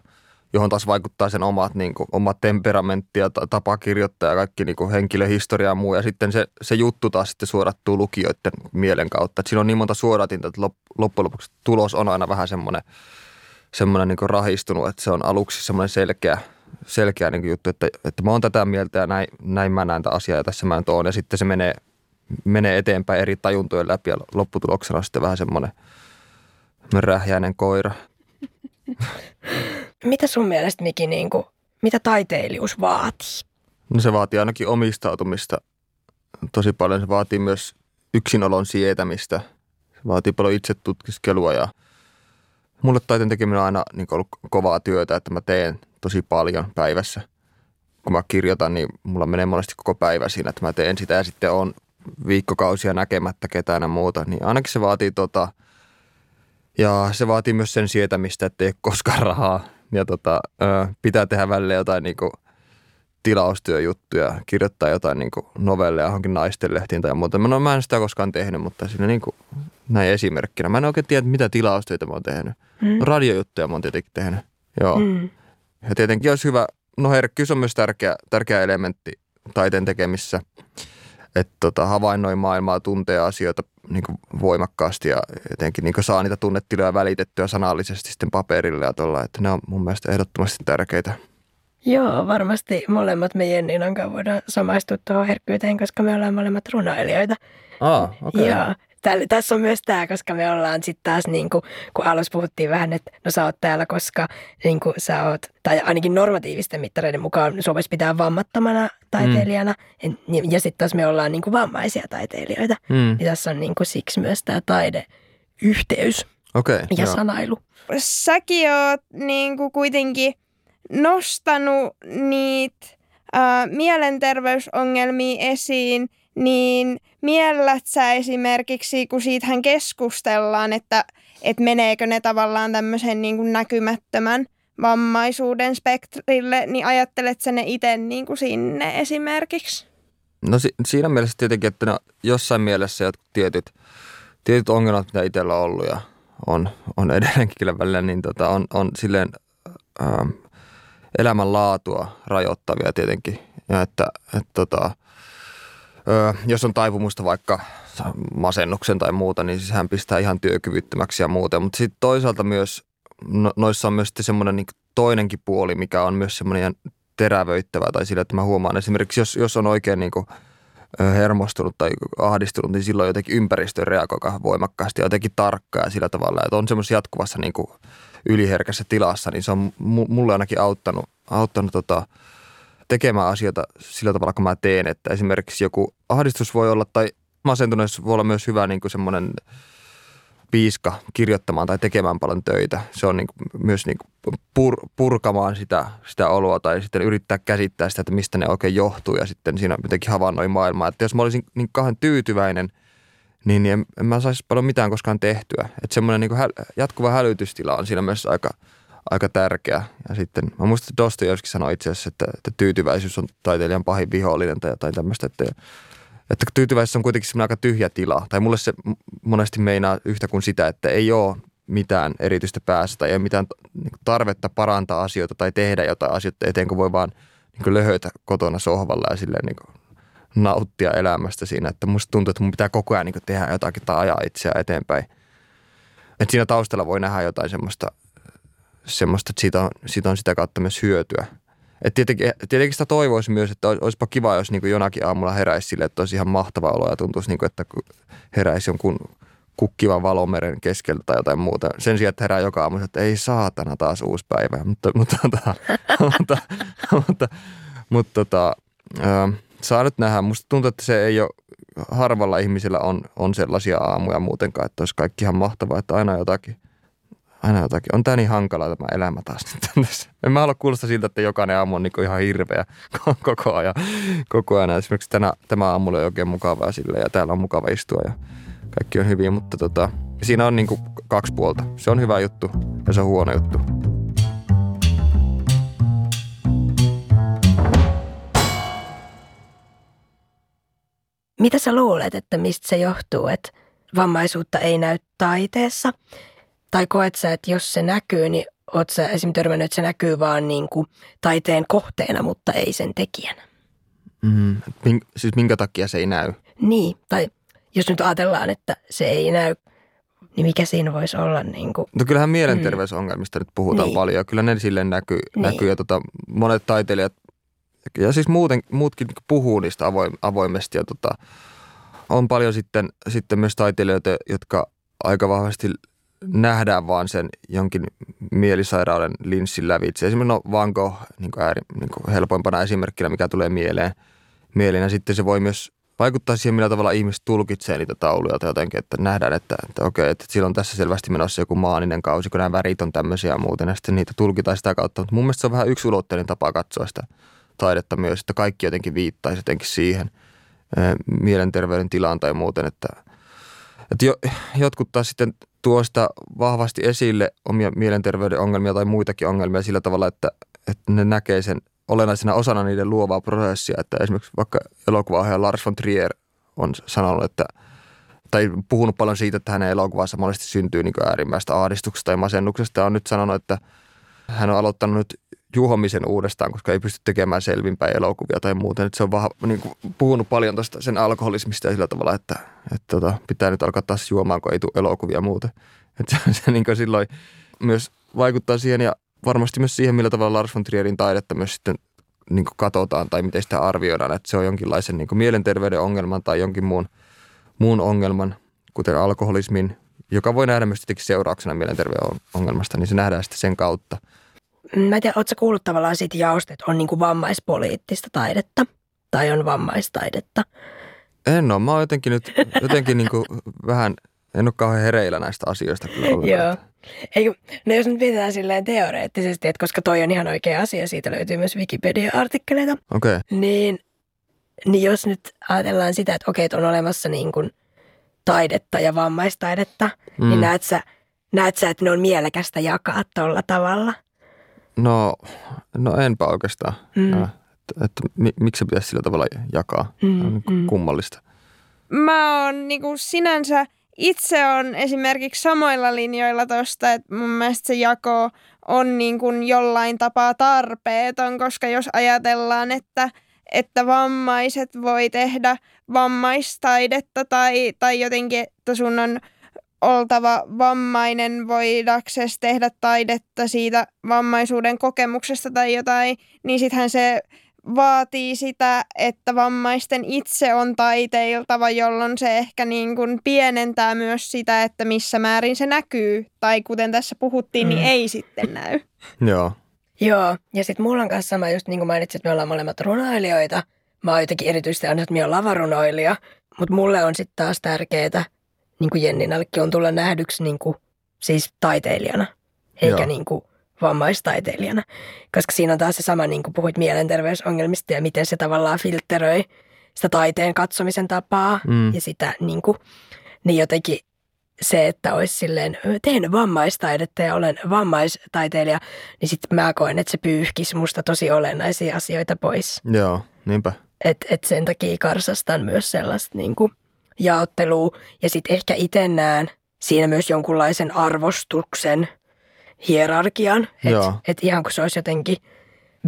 johon taas vaikuttaa sen omat, niin kuin, omat temperamentti ja tapa kirjoittaa ja kaikki niin kuin henkilöhistoria ja muu. Ja sitten se, se juttu taas sitten suodattuu lukijoiden mielen kautta. Et siinä on niin monta suodatinta, että loppujen lopuksi tulos on aina vähän semmoinen, semmoinen niin kuin rahistunut, että se on aluksi semmoinen selkeä, selkeä niin kuin juttu, että, että mä oon tätä mieltä ja näin, näin mä näen tätä asiaa ja tässä mä nyt oon. Ja sitten se menee, menee eteenpäin eri tajuntojen läpi ja lopputuloksena on sitten vähän semmoinen rähjäinen koira. Mitä sun mielestä, Mikki, niin kuin, mitä taiteilijuus vaatii? No se vaatii ainakin omistautumista tosi paljon. Se vaatii myös yksinolon sietämistä. Se vaatii paljon itsetutkiskelua ja mulle taiteen tekeminen on aina niin ollut kovaa työtä, että mä teen tosi paljon päivässä. Kun mä kirjoitan, niin mulla menee monesti koko päivä siinä, että mä teen sitä ja sitten on viikkokausia näkemättä ketään ja muuta. Niin ainakin se vaatii tota, ja se vaatii myös sen sietämistä, ettei ole koskaan rahaa. Ja tota, pitää tehdä välillä jotain niinku tilaustyöjuttuja, kirjoittaa jotain niinku novelleja johonkin naistenlehtiin tai muuta. No, mä en sitä koskaan tehnyt, mutta siinä niinku, näin esimerkkinä. Mä en oikein tiedä, mitä tilaustyötä mä oon tehnyt. Mm. Radiojuttuja mä oon tietenkin tehnyt. Joo. Mm. Ja tietenkin olisi hyvä, no herkkyys on myös tärkeä, tärkeä elementti taiteen tekemissä. Että tota, havainnoi maailmaa, tuntee asioita niin kuin voimakkaasti ja jotenkin niin kuin saa niitä tunnetiloja välitettyä sanallisesti sitten paperille ja tuolla. Että ne on mun mielestä ehdottomasti tärkeitä. Joo, varmasti molemmat me Jenninan kanssa voidaan samaistua tuohon herkkyyteen, koska me ollaan molemmat runoilijoita. Ah, okei. Okay. Joo. Täl, tässä on myös tämä, koska me ollaan sitten taas, niin kuin, kun alussa puhuttiin vähän, että no sä oot täällä, koska niin kuin, sä oot, tai ainakin normatiivisten mittareiden mukaan Suomessa pitää vammattomana taiteilijana, mm. ja, ja sitten taas me ollaan niin kuin, vammaisia taiteilijoita. Mm. Ja tässä on niin kuin, siksi myös tämä taideyhteys okay, ja joo. sanailu. Säkin oot niin kuin, kuitenkin nostanut niitä äh, mielenterveysongelmia esiin, niin miellät sä esimerkiksi, kun siitähän keskustellaan, että, että meneekö ne tavallaan tämmöisen niin kuin näkymättömän vammaisuuden spektrille, niin ajattelet sä ne itse niin kuin sinne esimerkiksi? No si- siinä mielessä tietenkin, että no, jossain mielessä jotkut tietyt, tietyt ongelmat, mitä itsellä on ollut ja on, on edelleenkin kyllä välillä, niin tota, on, on silleen ähm, elämänlaatua rajoittavia tietenkin, ja että et, tota... Öö, jos on taipumusta vaikka masennuksen tai muuta, niin sehän pistää ihan työkyvyttömäksi ja muuta. Mutta sitten toisaalta myös, no, noissa on myös semmoinen niin toinenkin puoli, mikä on myös semmoinen terävöittävä tai sillä, että mä huomaan esimerkiksi, jos, jos on oikein niin kuin hermostunut tai ahdistunut, niin silloin jotenkin ympäristö reagoi voimakkaasti ja jotenkin tarkkaa ja sillä tavalla, että on semmoisessa jatkuvassa niin kuin yliherkässä tilassa, niin se on mulle ainakin auttanut, auttanut tota, tekemään asioita sillä tavalla, kun mä teen, että esimerkiksi joku ahdistus voi olla tai masentuneessa voi olla myös hyvä niin kuin semmoinen piiska kirjoittamaan tai tekemään paljon töitä. Se on niin kuin, myös niin kuin pur- purkamaan sitä, sitä oloa tai sitten yrittää käsittää sitä, että mistä ne oikein johtuu ja sitten siinä jotenkin havainnoi maailmaa. Että jos mä olisin niin kahden tyytyväinen, niin en, en mä saisi paljon mitään koskaan tehtyä. Että semmoinen niin kuin häl- jatkuva hälytystila on siinä myös aika... aika tärkeä. Ja sitten, mä muistan, että Dostojevski sanoi itse asiassa, että, että tyytyväisyys on taiteilijan pahin vihollinen tai jotain tämmöistä, että, että tyytyväisyys on kuitenkin semmoinen aika tyhjä tila. Tai mulle se monesti meinaa yhtä kuin sitä, että ei ole mitään erityistä päässä tai ei ole mitään tarvetta parantaa asioita tai tehdä jotain asioita eteen, kun voi vaan niin kuin löhötä kotona sohvalla ja silleen niin kuin nauttia elämästä siinä. Että musta tuntuu, että mun pitää koko ajan niin kuin tehdä jotakin tai ajaa itseään eteenpäin. Että siinä taustalla voi nähdä jotain semmoista semmoista, että siitä on, siitä on sitä kautta myös hyötyä. Et tietenkin, tietenkin sitä toivoisi myös, että olisipa kiva, jos niinku jonakin aamulla heräisi sille, että olisi ihan mahtava olo ja tuntuisi, niinku, että heräisi jonkun kukkivan valomeren keskeltä tai jotain muuta. Sen sijaan, että herää joka aamu, että ei saatana taas uusi päivä. Mutta, mutta, mutta, mutta, mutta tota, ää, saa nyt nähdä. Musta tuntuu, että se ei ole, harvalla ihmisellä on, on sellaisia aamuja muutenkaan, että olisi kaikki ihan mahtavaa, että aina jotakin. Aina jotakin. On tää niin hankalaa tämä elämä taas nyt tässä. En mä halua kuulostaa siltä, että jokainen aamu on niin kuin ihan hirveä koko ajan. Koko ajan. Esimerkiksi tänä, tämä aamulla on oikein mukavaa sille ja täällä on mukava istua ja kaikki on hyvin. Mutta tota, siinä on niin kuin kaksi puolta. Se on hyvä juttu ja se on huono juttu. Mitä sä luulet, että mistä se johtuu, että vammaisuutta ei näy taiteessa? Tai koet sä, että jos se näkyy, niin oot sä esimerkiksi törmännyt, että se näkyy vaan niin kuin taiteen kohteena, mutta ei sen tekijänä? Mm, siis minkä takia se ei näy? Niin, tai jos nyt ajatellaan, että se ei näy, niin mikä siinä voisi olla? Niin kuin? No kyllähän mielenterveysongelmista mm. nyt puhutaan niin. paljon, ja kyllä ne silleen näkyy, niin. näkyy ja tota, monet taiteilijat, ja siis muuten, muutkin puhuu niistä avoimesti, ja tota, on paljon sitten, sitten myös taiteilijoita, jotka aika vahvasti nähdään vaan sen jonkin mielisairauden linssin lävitse. Esimerkiksi no Van Gogh niin kuin ääri, niin kuin helpoimpana esimerkkinä, mikä tulee mieleen. Mielenä sitten se voi myös vaikuttaa siihen, millä tavalla ihmiset tulkitsee niitä tauluja tai jotenkin, että nähdään, että, että okei, että silloin tässä selvästi menossa joku maaninen kausi, kun nämä värit on tämmöisiä ja muuten, ja sitten niitä tulkitaan sitä kautta. Mutta mun mielestä se on vähän yksiulotteinen tapa katsoa sitä taidetta myös, että kaikki jotenkin viittaisi jotenkin siihen mielenterveyden tilaan tai muuten, että, että jo, jotkut taas sitten tuo sitä vahvasti esille omia mielenterveyden ongelmia tai muitakin ongelmia sillä tavalla, että, että ne näkee sen olennaisena osana niiden luovaa prosessia, että esimerkiksi vaikka elokuvaohjaaja Lars von Trier on sanonut, että tai puhunut paljon siitä, että hänen elokuvaansa monesti syntyy niin kuin äärimmäistä ahdistuksesta ja masennuksesta, ja on nyt sanonut, että hän on aloittanut nyt juhomisen uudestaan, koska ei pysty tekemään selvinpäin elokuvia tai muuten. Että se on vähän niin kuin puhunut paljon tuosta sen alkoholismista ja sillä tavalla, että, että, että pitää nyt alkaa taas juomaan, kun ei tule elokuvia muuten. Että se, se niin kuin silloin myös vaikuttaa siihen ja varmasti myös siihen, millä tavalla Lars von Trierin taidetta myös sitten niin kuin katsotaan tai miten sitä arvioidaan. Että se on jonkinlaisen niin kuin mielenterveyden ongelman tai jonkin muun, muun ongelman, kuten alkoholismin, joka voi nähdä myös tietenkin seurauksena mielenterveyden ongelmasta, niin se nähdään sitten sen kautta. Mä en tiedä, ootko sä kuullut tavallaan siitä jaosta, että on niinku vammaispoliittista taidetta tai on vammaistaidetta? En ole. Mä oon jotenkin nyt jotenkin niinku vähän, en ole kauhean hereillä näistä asioista kyllä ollenkaan. Joo. Eikö, no jos nyt mietitään silleen teoreettisesti, että koska toi on ihan oikea asia, siitä löytyy myös Wikipedia-artikkeleita. Okei. Okay. Niin, niin jos nyt ajatellaan sitä, että okei, että on olemassa niinku taidetta ja vammaistaidetta, mm. niin näet sä, näet sä, että ne on mielekästä jakaa tolla tavalla? No, no enpä oikeastaan. Mm. Äh, että, että, miksi se pitäisi sillä tavalla jakaa? Mm, on niin mm. kummallista. Mä oon niin kuin sinänsä, itse on esimerkiksi samoilla linjoilla tosta, että mun mielestä se jako on niin kuin jollain tapaa tarpeeton, koska jos ajatellaan, että, että vammaiset voi tehdä vammaistaidetta tai, tai jotenkin, että sun on oltava vammainen voidaksesi tehdä taidetta siitä vammaisuuden kokemuksesta tai jotain, niin sittenhän se vaatii sitä, että vammaisten itse on taiteiltava, jolloin se ehkä niin kuin pienentää myös sitä, että missä määrin se näkyy. Tai kuten tässä puhuttiin, niin mm. ei sitten näy. Joo. Joo, ja sitten mulla on kanssa sama, just niin kuin mainitsit, että me ollaan molemmat runoilijoita. Mä oon jotenkin erityisesti aina, että mä oon lavarunoilija, mutta mulle on sitten taas tärkeetä, niin kuin Jenninallekin on tulla nähdyksi niin kuin, siis taiteilijana, eikä niin kuin, vammaistaiteilijana. Koska siinä on taas se sama, niin kuin puhuit mielenterveysongelmista ja miten se tavallaan filtteröi sitä taiteen katsomisen tapaa. Mm. Ja sitä niin kuin, niin jotenkin se, että olisi silleen, teen vammaistaidetta ja olen vammaistaiteilija, niin sitten mä koen, että se pyyhkisi musta tosi olennaisia asioita pois. Joo, niinpä. Että et sen takia karsastan myös sellaista niin kuin jaottelua ja sitten ehkä itse näen siinä myös jonkunlaisen arvostuksen hierarkian, että et ihan kun se olisi jotenkin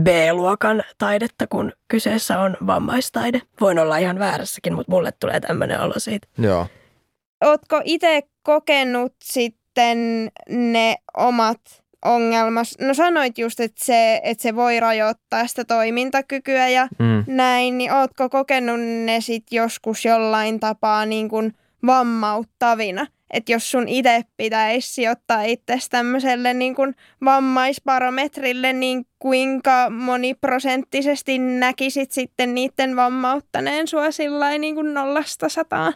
B-luokan taidetta, kun kyseessä on vammaistaide. Voin olla ihan väärässäkin, mutta mulle tulee tämmöinen olo siitä. Joo. Ootko itse kokenut sitten ne omat ongelmas? No sanoit just, että se, että se voi rajoittaa sitä toimintakykyä ja mm. näin, niin ootko kokenut ne sitten joskus jollain tapaa niin kuin vammauttavina? Että jos sun itse pitäisi sijoittaa itsesi tämmöiselle niin kuin vammaisbarometrille, niin kuinka moniprosenttisesti näkisit sitten niiden vammauttaneen sua sillain niin kuin nollasta sataan?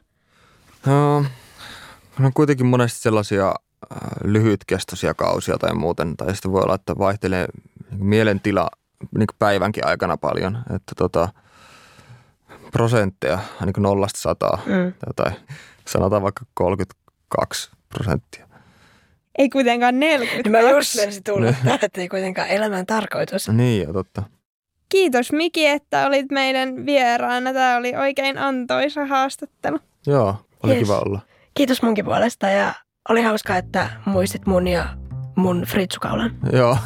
No, no kuitenkin monesti sellaisia lyhytkestoisia kausia tai muuten, tai sitten voi olla, että vaihtelee mielentila niin päivänkin aikana paljon, että tota, prosentteja, niin kuin nollasta sataa, mm. tai sanotaan vaikka kolmekymmentäkaksi prosenttia. Ei kuitenkaan neljäkymmentä. Mä just lensin tullut, että ei kuitenkaan elämän tarkoitus. Niin, ja totta. Kiitos Miki, että olit meidän vieraana. Tämä oli oikein antoisa haastattelu. Joo, oli yes. kiva olla. Kiitos munkin puolesta ja oli hauskaa, että muistit mun ja mun fritsukaulan. Joo.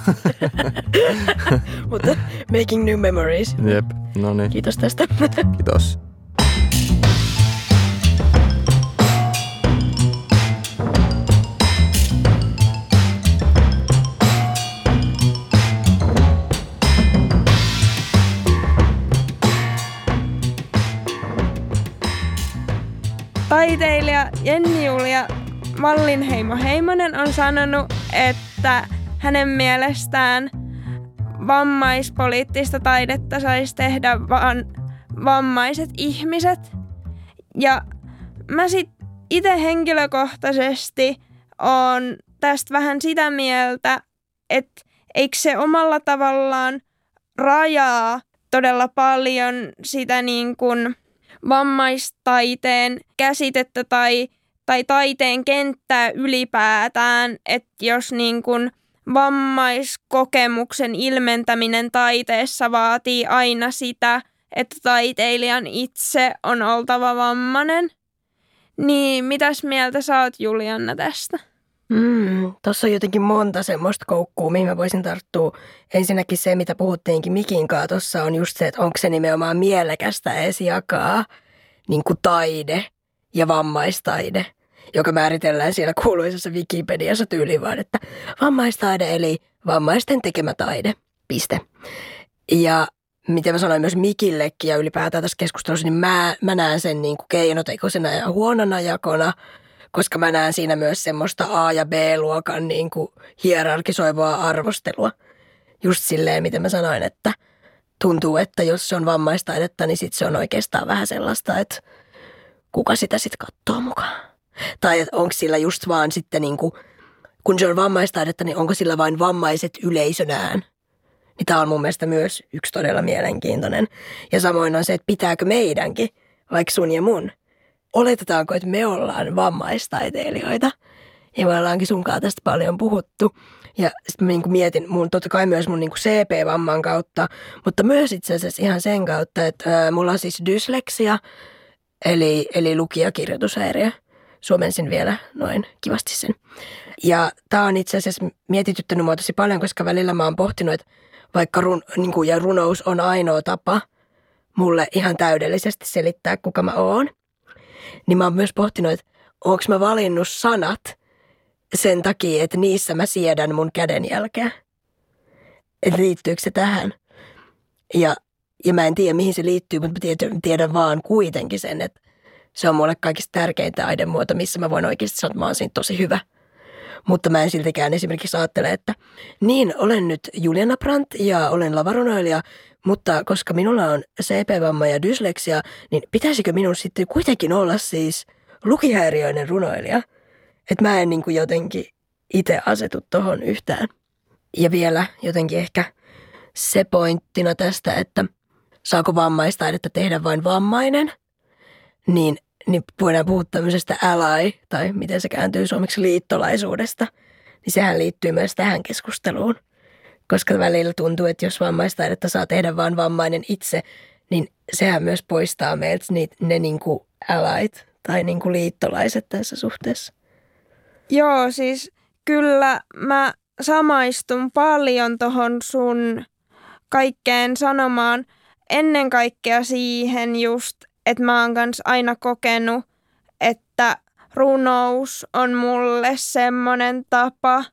Mutta making new memories. Jep, no niin. Kiitos tästä. Kiitos. Taiteilija Jenni-Julia Mallinheimo-Heimonen on sanonut, että hänen mielestään vammaispoliittista taidetta saisi tehdä vaan vammaiset ihmiset. Ja mä sit itse henkilökohtaisesti oon tästä vähän sitä mieltä, että eikö se omalla tavallaan rajaa todella paljon sitä niin kuin vammaistaiteen käsitettä tai, tai taiteen kenttää ylipäätään, että jos niin kun vammaiskokemuksen ilmentäminen taiteessa vaatii aina sitä, että taiteilijan itse on oltava vammainen, niin mitäs mieltä sä oot, Julianna, tästä? Mm, Tuossa on jotenkin monta semmoista koukkuu, mihin mä voisin tarttua. Ensinnäkin se, mitä puhuttiinkin Mikinkaan tuossa, on just se, että onko se nimenomaan mielekästä edes jakaa niin kuin taide ja vammaistaide, joka määritellään siellä kuuluisessa Wikipediassa tyyliin vaan, että vammaistaide eli vammaisten tekemä taide, piste. Ja miten mä sanoin myös Mikillekin ja ylipäätään tässä keskustelussa, niin mä, mä näen sen niin kuin keinotekoisena ja huonona jakona, koska mä näen siinä myös semmoista A- ja B-luokan niin kuin hierarkisoivaa arvostelua. Just silleen, miten mä sanoin, että tuntuu, että jos se on vammaistaidetta, niin sit se on oikeastaan vähän sellaista, että kuka sitä sit kattoo mukaan. Tai onko sillä just vaan sitten, niin kuin, kun se on vammaistaidetta, niin onko sillä vain vammaiset yleisönään. Niin tää on mun mielestä myös yksi todella mielenkiintoinen. Ja samoin on se, että pitääkö meidänkin, vaikka sun ja mun. Oletetaanko, että me ollaan vammaistaiteilijoita? Ja me ollaankin sunkaan tästä paljon puhuttu. Ja sitten niin mietin, mun, totta kai myös mun niin C P-vamman kautta, mutta myös itse asiassa ihan sen kautta, että ää, mulla on siis dysleksia, eli, eli luki- ja kirjoitushäiriö. Suomensin vielä noin kivasti sen. Ja tää on itse asiassa mietityttänyt mua tosi paljon, koska välillä mä oon pohtinut, että vaikka run, niin kuin, ja runous on ainoa tapa mulle ihan täydellisesti selittää, kuka mä oon. Niin mä oon myös pohtinut, että oonko mä valinnut sanat sen takia, että niissä mä siedän mun kädenjälkeä. Että liittyykö se tähän? Ja, ja mä en tiedä, mihin se liittyy, mutta mä tiedän vaan kuitenkin sen, että se on mulle kaikista tärkeintä taidemuoto, missä mä voin oikeasti sanoa, että mä oon siinä tosi hyvä. Mutta mä en siltikään esimerkiksi ajattele, että niin, olen nyt Julianna Brandt ja olen lavarunoilija, mutta koska minulla on C P-vamma ja dysleksia, niin pitäisikö minun sitten kuitenkin olla siis lukihäiriöinen runoilija? Että mä en niin kuin jotenkin itse asetu tohon yhtään. Ja vielä jotenkin ehkä se pointtina tästä, että saako vammaistaidetta tehdä vain vammainen, niin niin voidaan puhua tämmöisestä ally, tai miten se kääntyy suomeksi liittolaisuudesta, niin sehän liittyy myös tähän keskusteluun. Koska välillä tuntuu, että jos vammaistaidetta saa tehdä vaan vammainen itse, niin sehän myös poistaa meiltä ne, ne niin kuin allyt tai niin kuin liittolaiset tässä suhteessa. Joo, siis kyllä mä samaistun paljon tohon sun kaikkeen sanomaan, ennen kaikkea siihen just, että mä oon kans aina kokenut, että runous on mulle semmonen tapa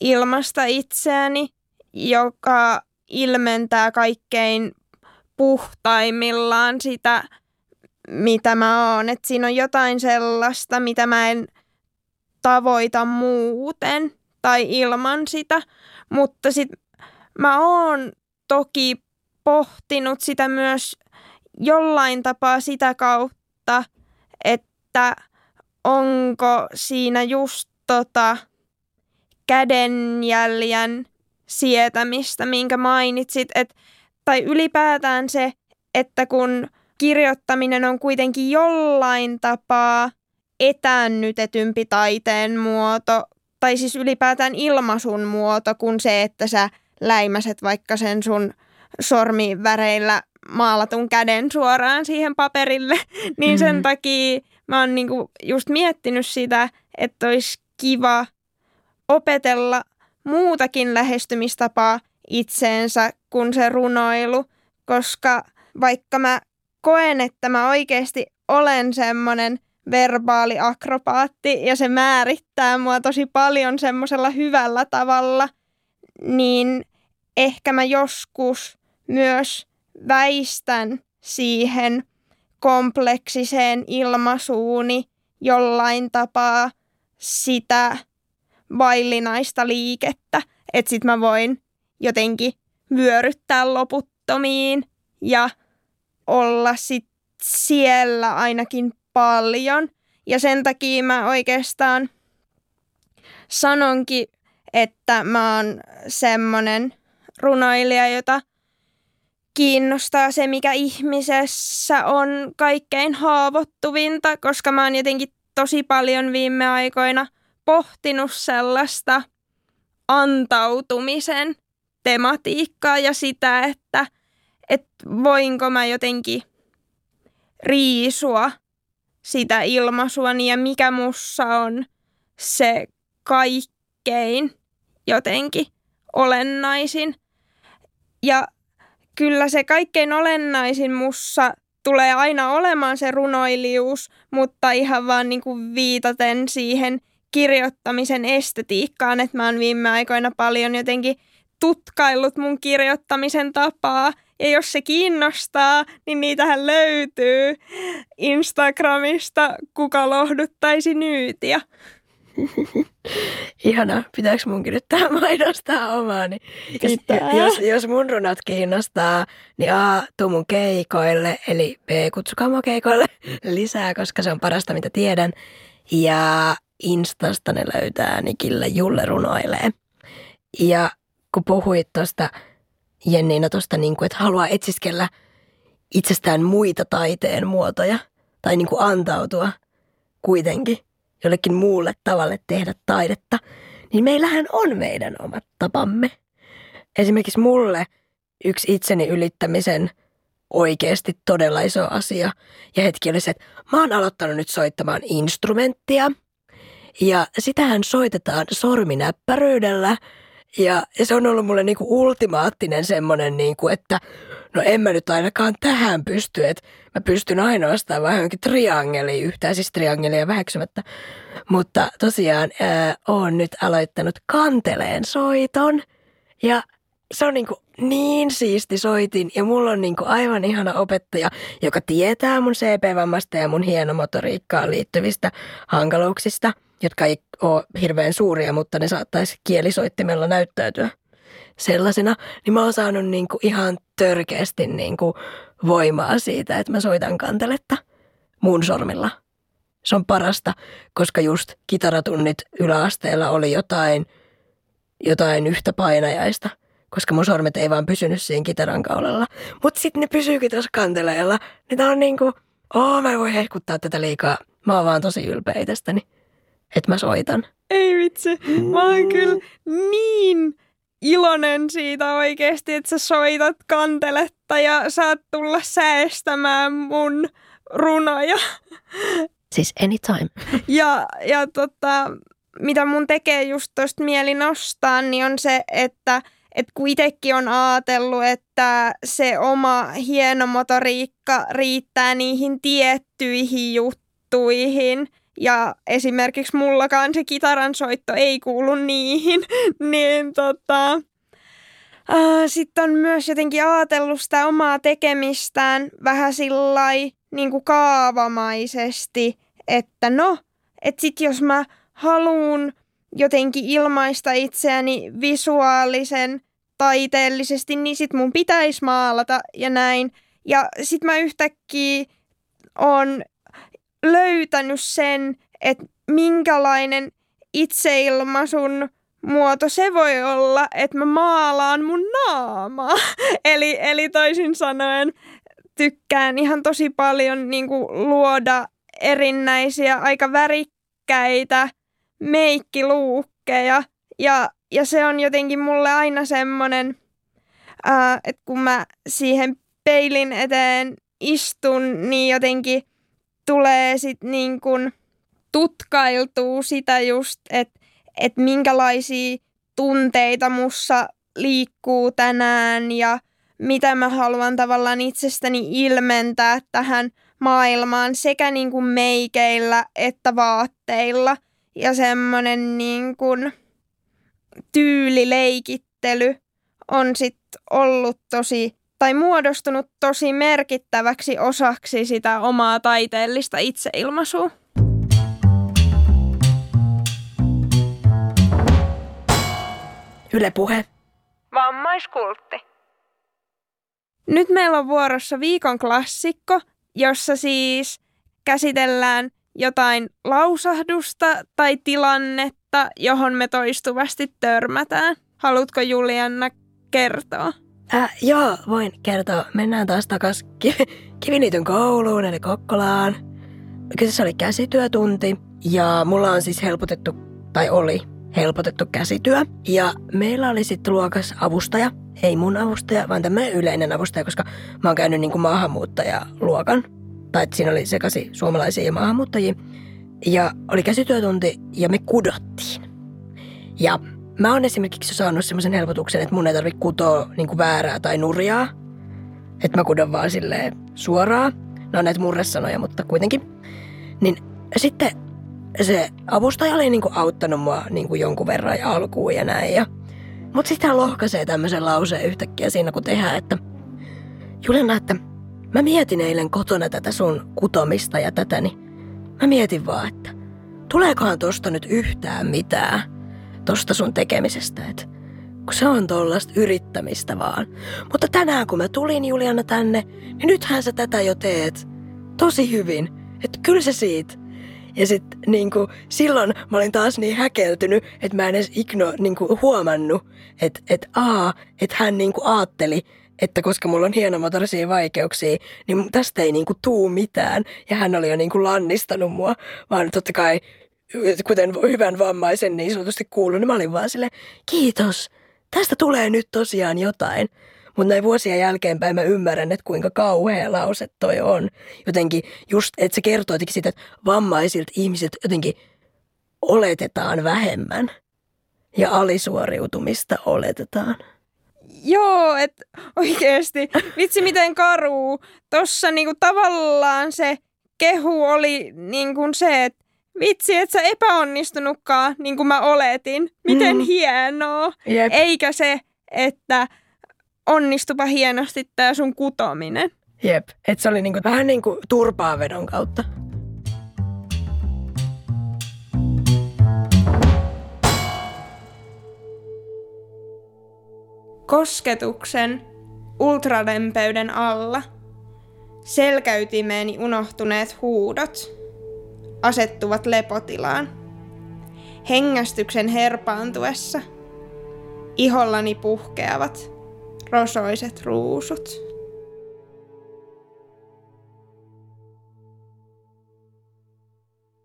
ilmaista itseäni, joka ilmentää kaikkein puhtaimmillaan sitä, mitä mä oon. Et siinä on jotain sellaista, mitä mä en tavoita muuten tai ilman sitä, mutta sit mä oon toki pohtinut sitä myös jollain tapaa sitä kautta, että onko siinä just tota kädenjäljen sietämistä, minkä mainitsit. Et, tai ylipäätään se, että kun kirjoittaminen on kuitenkin jollain tapaa etäännytetympi taiteen muoto, tai siis ylipäätään ilmaisun muoto, kuin se, että sä läimäset vaikka sen sun sormiväreillä maalatun käden suoraan siihen paperille, niin sen mm. takia mä oon niinku just miettinyt sitä, että olisi kiva opetella muutakin lähestymistapaa itseensä kuin se runoilu, koska vaikka mä koen, että mä oikeasti olen semmoinen verbaali akrobaatti ja se määrittää mua tosi paljon semmoisella hyvällä tavalla, niin ehkä mä joskus myös väistän siihen kompleksiseen ilmaisuuni jollain tapaa sitä vaillinaista liikettä, että sit mä voin jotenkin vyöryttää loputtomiin ja olla sit siellä ainakin paljon. Ja sen takia mä oikeastaan sanonkin, että mä oon semmonen runoilija, jota kiinnostaa se, mikä ihmisessä on kaikkein haavoittuvinta, koska mä oon jotenkin tosi paljon viime aikoina pohtinut sellaista antautumisen tematiikkaa ja sitä, että, että voinko mä jotenkin riisua sitä ilmaisuani ja mikä mussa on se kaikkein jotenkin olennaisin. Ja kyllä se kaikkein olennaisin mussa tulee aina olemaan se runoilijuus, mutta ihan vaan niin kuin viitaten siihen kirjoittamisen estetiikkaan, että mä oon viime aikoina paljon jotenkin tutkaillut mun kirjoittamisen tapaa. Ja jos se kiinnostaa, niin niitähän löytyy Instagramista, kuka lohduttaisi nyytiä. Ihanaa. Pitääkö mun kirjoittaa mainostaa omaani? Jos, jos, jos mun runot kiinnostaa, niin A, tuu mun keikoille, eli B, kutsukaa mua keikoille lisää, koska se on parasta, mitä tiedän. Ja Instasta ne löytää nikillä Julle runoilee. Ja kun puhuit tuosta Jenniina tuosta, niin että haluaa etsiskellä itsestään muita taiteen muotoja tai niin kuin antautua kuitenkin jollekin muulle tavalle tehdä taidetta, niin meillähän on meidän omat tapamme. Esimerkiksi mulle yksi itseni ylittämisen oikeasti todella iso asia ja hetki oli se, että mä oon aloittanut nyt soittamaan instrumenttia ja sitähän soitetaan sorminäppäryydellä. Ja, ja se on ollut mulle niinku ultimaattinen semmoinen, niinku, että no en mä nyt ainakaan tähän pysty, että mä pystyn ainoastaan vaan johonkin triangeliin, yhtään siis triangelia väheksymättä. Mutta tosiaan ää, oon nyt aloittanut kanteleen soiton ja se on niinku niin siisti soitin ja mulla on niinku aivan ihana opettaja, joka tietää mun C P-vammasta ja mun hienomotoriikkaan liittyvistä hankaluuksista, jotka ei ole hirveän suuria, mutta ne saattaisi kielisoittimella näyttäytyä sellaisena, niin mä oon saanut niinku ihan törkeästi niinku voimaa siitä, että mä soitan kanteletta mun sormilla. Se on parasta, koska just kitaratunnit yläasteella oli jotain, jotain yhtä painajaista, koska mun sormet ei vaan pysynyt siinä kitaran kaulalla. Mutta sitten ne pysyykin tuossa kanteleella, niin tää on niinku, oo mä en voi hehkuttaa tätä liikaa, mä oon vaan tosi ylpeä itsestäni. Että mä soitan. Ei vitsi, mä oon kyllä niin iloinen siitä oikeasti, että sä soitat kanteletta ja saat tulla säestämään mun runoja. Siis anytime. Ja, ja tota, mitä mun tekee just tosta mieli nostaa, niin on se, että et kun itsekin on ajatellut, että se oma hienomotoriikka riittää niihin tiettyihin juttuihin, ja esimerkiksi mullakaan se kitaran soitto ei kuulu niihin, niin tota, sitten on myös jotenkin ajatellut sitä omaa tekemistään vähän sillai niin kuin kaavamaisesti, että no, että sit jos mä haluun jotenkin ilmaista itseäni visuaalisen taiteellisesti, niin sit mun pitäisi maalata ja näin. Ja sit mä yhtäkkiä on löytänyt sen, että minkälainen itseilmaisun muoto se voi olla, että mä maalaan mun naamaa. Eli, eli toisin sanoen tykkään ihan tosi paljon niin kuin luoda erinäisiä aika värikkäitä meikkiluukkeja. Ja, ja se on jotenkin mulle aina semmoinen äh, että kun mä siihen peilin eteen istun, niin jotenkin tulee sitten niin kun tutkailtua sitä just, että et minkälaisia tunteita mussa liikkuu tänään ja mitä mä haluan tavallaan itsestäni ilmentää tähän maailmaan sekä niin kuin meikeillä että vaatteilla. Ja semmoinen niin kuin tyylileikittely on sitten ollut tosi tai muodostunut tosi merkittäväksi osaksi sitä omaa taiteellista itseilmaisua. Yle Puhe. Vammaiskultti. Nyt meillä on vuorossa viikon klassikko, jossa siis käsitellään jotain lausahdusta tai tilannetta, johon me toistuvasti törmätään. Haluatko, Julianna, kertoa? Äh, joo, voin kertoa. Mennään taas takaisin Kiviniityn kouluun eli Kokkolaan. Kyseessä oli käsityötunti ja mulla on siis helpotettu, tai oli helpotettu käsityö. Ja meillä oli sitten luokas avustaja. Ei mun avustaja, vaan tämmöinen yleinen avustaja, koska mä oon käynyt niin kuin maahanmuuttajaluokan. Tai siinä oli sekaisin suomalaisia ja maahanmuuttajia. Ja oli käsityötunti ja me kudottiin. Ja mä oon esimerkiksi saanut semmoisen helpotuksen, että mun ei tarvitse kutoa niin kuin väärää tai nurjaa. Että mä kudon vaan silleen suoraan. No näitä murresanoja, mutta kuitenkin. Niin sitten se avustaja oli niin kuin auttanut mua niin kuin jonkun verran ja alkuun ja näin ja... Mutta sitten hän lohkaisee tämmöisen lauseen yhtäkkiä siinä, kun tehdään, että Julianna, että mä mietin eilen kotona tätä sun kutomista ja tätä, niin mä mietin vaan, että tuleekohan tosta nyt yhtään mitään tosta sun tekemisestä, että kun se on tollaista yrittämistä vaan. Mutta tänään, kun mä tulin Julianna tänne, niin nythän sä tätä jo teet tosi hyvin, että kyllä se siitä. Ja sitten niinku, silloin mä olin taas niin häkeltynyt, että mä en edes igno, niinku, huomannut, että et, et hän niinku, aatteli, että koska mulla on hienomotorisia vaikeuksia, niin tästä ei niinku, tuu mitään. Ja hän oli jo niinku, lannistanut mua, vaan totta kai, kuten hyvän vammaisen niin sanotusti kuullut, niin mä olin vaan silleen, kiitos, tästä tulee nyt tosiaan jotain. Mutta näin vuosia jälkeenpäin mä ymmärrän, että kuinka kauhea lause toi on. Jotenkin just, että se kertoo jotenkin siitä, että vammaisilta ihmisiltä jotenkin oletetaan vähemmän. Ja alisuoriutumista oletetaan. Joo, että oikeasti. Vitsi miten karuu. Tossa niinku tavallaan se kehu oli niinku se, että vitsi, et sä epäonnistunutkaan, niin kuin mä oletin. Miten mm. hienoa. Jep. Eikä se, että... onnistupa hienosti tää sun kutominen. Jep, että se oli niinku, vähän niin kuin turpaavedon kautta. Kosketuksen ultralempeyden alla. Selkäytimeeni unohtuneet huudot asettuvat lepotilaan. Hengästyksen herpaantuessa ihollani puhkeavat rosoiset ruusut.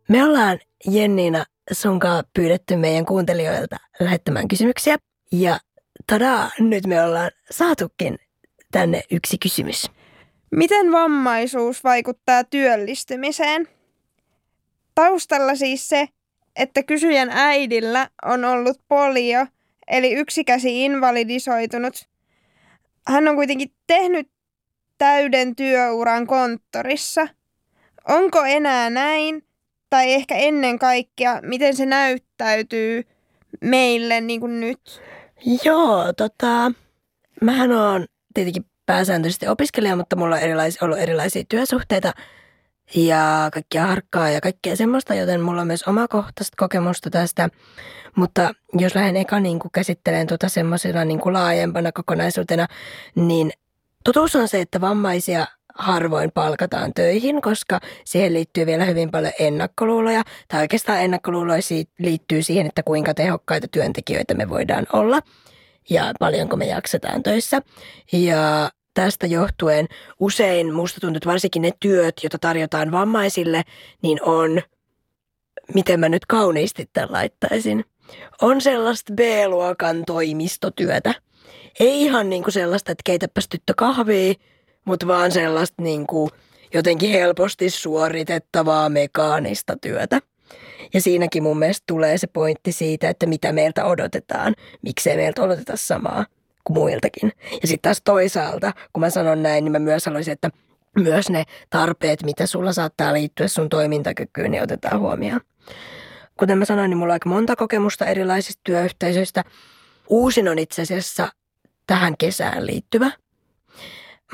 Me ollaan, Jenniina, sunkaan pyydetty meidän kuuntelijoilta lähettämään kysymyksiä. Ja tadaa, nyt me ollaan saatukin tänne yksi kysymys. Miten vammaisuus vaikuttaa työllistymiseen? Taustalla siis se, että kysyjän äidillä on ollut polio, eli yksi käsi invalidisoitunut. Hän on kuitenkin tehnyt täyden työuran konttorissa. Onko enää näin? Tai ehkä ennen kaikkea, miten se näyttäytyy meille niin kuin nyt? Joo, tota... Mähän oon tietenkin pääsääntöisesti opiskelija, mutta mulla on erilais, ollut erilaisia työsuhteita ja kaikkia harkkaa ja kaikkea semmoista, joten mulla on myös omakohtaista kokemusta tästä. Mutta jos lähden eka niin kuin käsittelemään tuota semmoisena niin kuin laajempana kokonaisuutena, niin totuus on se, että vammaisia harvoin palkataan töihin, koska siihen liittyy vielä hyvin paljon ennakkoluuloja. Tai oikeastaan ennakkoluuloja liittyy siihen, että kuinka tehokkaita työntekijöitä me voidaan olla ja paljonko me jaksetaan töissä. Ja tästä johtuen usein musta tuntuu, että varsinkin ne työt, joita tarjotaan vammaisille, niin on, miten mä nyt kauniisti tämän laittaisin, on sellaista B-luokan toimistotyötä. ei ihan niinku sellaista, että keitäpäs tyttö kahvia, mutta vaan sellaista niinku jotenkin helposti suoritettavaa mekaanista työtä. Ja siinäkin mun mielestä tulee se pointti siitä, että mitä meiltä odotetaan, miksei meiltä odoteta samaa kuin muiltakin. Ja sitten taas toisaalta, kun mä sanon näin, niin mä myös haluaisin, että myös ne tarpeet, mitä sulla saattaa liittyä sun toimintakykyyn, niin otetaan huomioon. Kuten mä sanoin, niin mulla on aika monta kokemusta erilaisista työyhteisöistä. Uusin on itse asiassa tähän kesään liittyvä.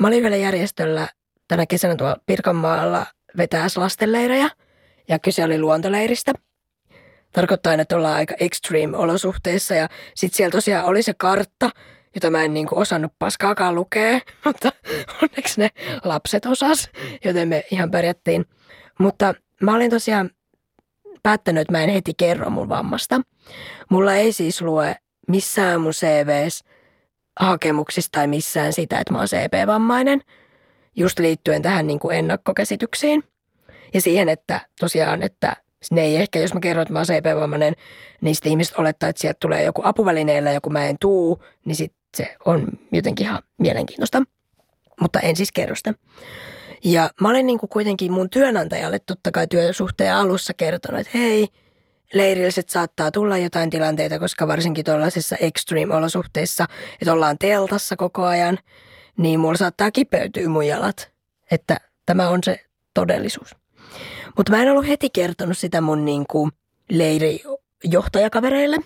Mä olin vielä järjestöllä tänä kesänä tuolla Pirkanmaalla vetääs lastenleirejä ja kyse oli luontoleiristä. Tarkoittaa aina, että ollaan aika extreme-olosuhteissa ja sit siellä tosiaan oli se kartta, jota mä en niinku osannut paskaakaan lukea, mutta onneksi ne lapset osas, joten me ihan pärjättiin. Mutta mä olin tosiaan päättänyt, että mä en heti kerro mun vammasta. Mulla ei siis lue missään mun C V:ssä hakemuksissa tai missään sitä, että mä oon C P-vammainen, just liittyen tähän niin kuin ennakkokäsityksiin. Ja siihen, että tosiaan, että ne ei ehkä, jos mä kerron, että mä oon C P-vammainen, niin sitten ihmiset olettaa, että sieltä tulee joku apuvälineellä ja kun mä en tuu, niin sitten se on jotenkin ihan mielenkiintoista. Mutta en siis kerro sitä. Ja mä olin niin kuin kuitenkin mun työnantajalle totta kai työsuhteen alussa kertonut, että hei, leirilliset saattaa tulla jotain tilanteita, koska varsinkin tuollaisissa extreme-olosuhteissa, että ollaan teltassa koko ajan, niin mulla saattaa kipeytyä mun jalat, että tämä on se todellisuus. Mutta mä en ollut heti kertonut sitä mun niinku leirijohtajakavereille,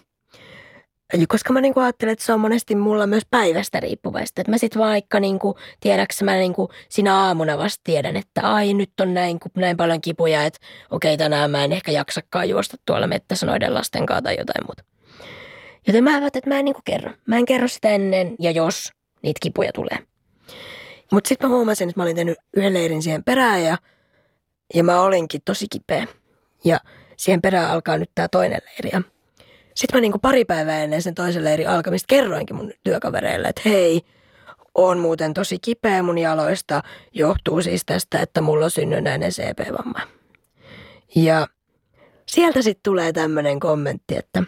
koska mä niinku ajattelen, että se on monesti mulla myös päivästä riippuvaista. Että mä sit vaikka niinku, tiedäks mä niinku sinä aamuna vasta tiedän, että ai nyt on näin, näin paljon kipuja, että okei tänään mä en ehkä jaksakaan juosta tuolla mettässä noiden lasten kanssa tai jotain muuta. Joten mä ajattelin, että mä en niinku kerro. Mä en kerro sitä ennen ja jos niitä kipuja tulee. Mutta sitten mä huomasin, että mä olin tehnyt yhden leirin siihen perään ja, ja mä olinkin tosi kipeä. Ja siihen perään alkaa nyt tää toinen leiri. Sitten mä niinku pari päivää ennen sen toisen leirin alkamista kerroinkin mun työkavereille, että hei, on muuten tosi kipeä mun jaloista. Johtuu siis tästä, että mulla on synnynnäinen C P-vamma. Ja sieltä sitten tulee tämmöinen kommentti, että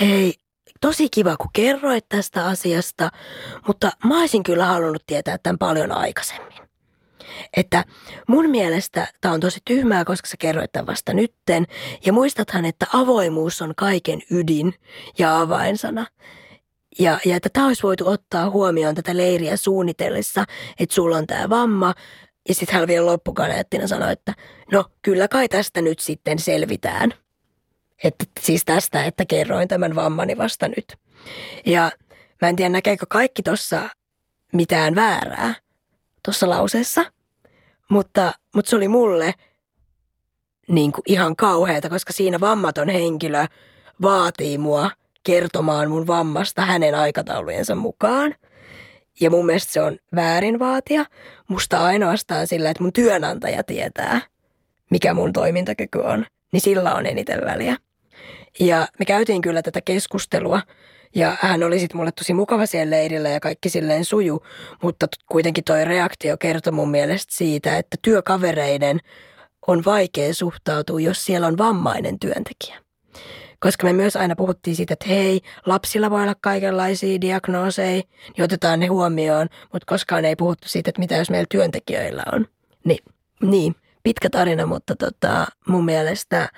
hei, tosi kiva, kun kerroit tästä asiasta, mutta mä olisin kyllä halunnut tietää tämän paljon aikaisemmin. Että mun mielestä tää on tosi tyhmää, koska sä kerroit tämän vasta nytten. Ja muistathan, että avoimuus on kaiken ydin ja avainsana. Ja, ja että tää olisi voitu ottaa huomioon tätä leiriä suunnitellessa, että sulla on tää vamma. Ja sit hän vielä loppukaneettina sanoi, että no kyllä kai tästä nyt sitten selvitään. Että siis tästä, että kerroin tämän vammani vasta nyt. Ja mä en tiedä, näkeekö kaikki tuossa mitään väärää tuossa lauseessa, mutta, mutta se oli mulle niin kuin ihan kauheata, koska siinä vammaton henkilö vaatii mua kertomaan mun vammasta hänen aikataulujensa mukaan. Ja mun mielestä se on väärin vaatia. Musta ainoastaan sillä, että mun työnantaja tietää, mikä mun toimintakyky on, niin sillä on eniten väliä. Ja me käytiin kyllä tätä keskustelua ja hän oli sitten mulle tosi mukava siellä leirillä ja kaikki silleen suju, mutta kuitenkin toi reaktio kertoi mun mielestä siitä, että työkavereiden on vaikea suhtautua, jos siellä on vammainen työntekijä. Koska me myös aina puhuttiin siitä, että hei, lapsilla voi olla kaikenlaisia diagnooseja, niin otetaan ne huomioon, mutta koskaan ei puhuttu siitä, että mitä jos meillä työntekijöillä on. Niin, niin. Pitkä tarina, mutta tota, mun mielestä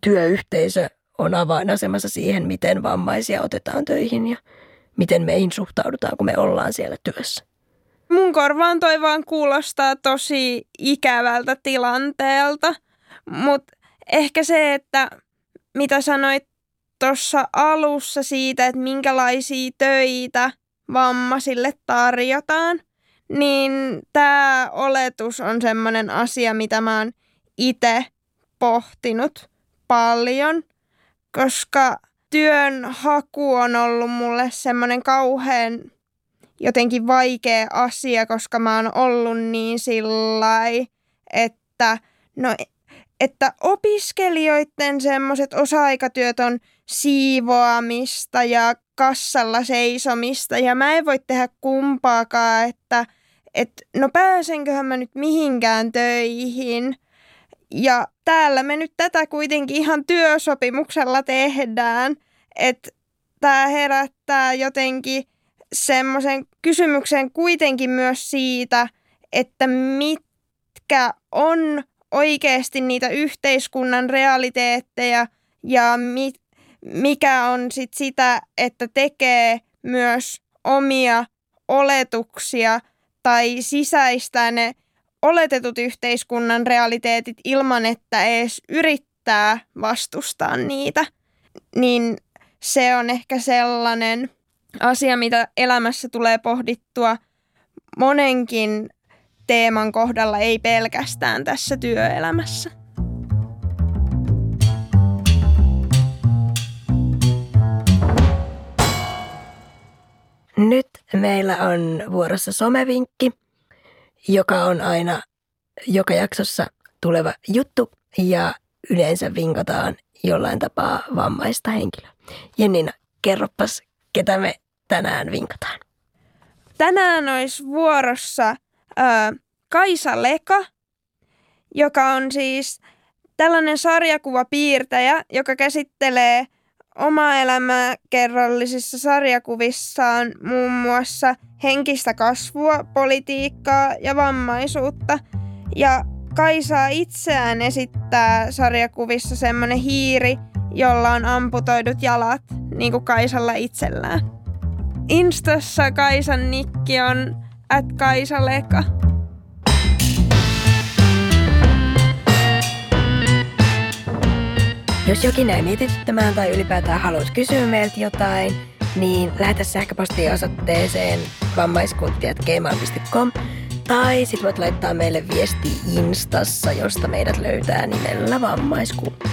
työyhteisö on avainasemassa siihen, miten vammaisia otetaan töihin ja miten meihin suhtaudutaan, kun me ollaan siellä työssä. Mun korvaan toi vaan kuulostaa tosi ikävältä tilanteelta, mutta ehkä se, että mitä sanoit tuossa alussa siitä, että minkälaisia töitä vammaisille tarjotaan, niin tämä oletus on semmoinen asia, mitä mä oon itse pohtinut paljon, koska työnhaku on ollut mulle semmoinen kauhean jotenkin vaikea asia, koska mä oon ollut niin sillai, että, no, että opiskelijoiden semmoiset osa-aikatyöt on siivoamista ja kassalla seisomista ja mä en voi tehdä kumpaakaan, että että no pääsenköhän mä nyt mihinkään töihin. Ja täällä me nyt tätä kuitenkin ihan työsopimuksella tehdään. Että tää herättää jotenkin semmoisen kysymyksen kuitenkin myös siitä, että mitkä on oikeasti niitä yhteiskunnan realiteetteja ja mit, mikä on sit sitä, että tekee myös omia oletuksia tai sisäistää ne oletetut yhteiskunnan realiteetit ilman, että edes yrittää vastustaa niitä, niin se on ehkä sellainen asia, mitä elämässä tulee pohdittua monenkin teeman kohdalla, ei pelkästään tässä työelämässä. Nyt meillä on vuorossa somevinkki, joka on aina joka jaksossa tuleva juttu ja yleensä vinkataan jollain tapaa vammaista henkilöä. Jenniina, kerropas, ketä me tänään vinkataan. Tänään olisi vuorossa ää, Kaisa Leka, joka on siis tällainen sarjakuvapiirtäjä, joka käsittelee oma elämää kerrallisissa sarjakuvissaan muun muassa henkistä kasvua, politiikkaa ja vammaisuutta. Ja Kaisaa itseään esittää sarjakuvissa semmoinen hiiri, jolla on amputoidut jalat, niin kuin Kaisalla itsellään. Instassa Kaisan nikki on ät kaisaleka. Jos jokin ei mietityttämään tai ylipäätään haluat kysyä meiltä jotain, niin lähetä sähköpostia osoitteeseen vammaiskultti ät gmail piste com tai sit voit laittaa meille viesti Instassa, josta meidät löytää nimellä vammaiskultti.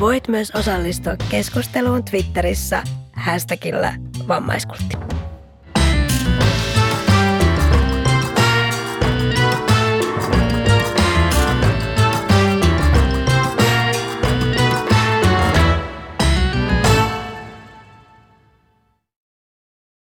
Voit myös osallistua keskusteluun Twitterissä hashtagillä vammaiskultti.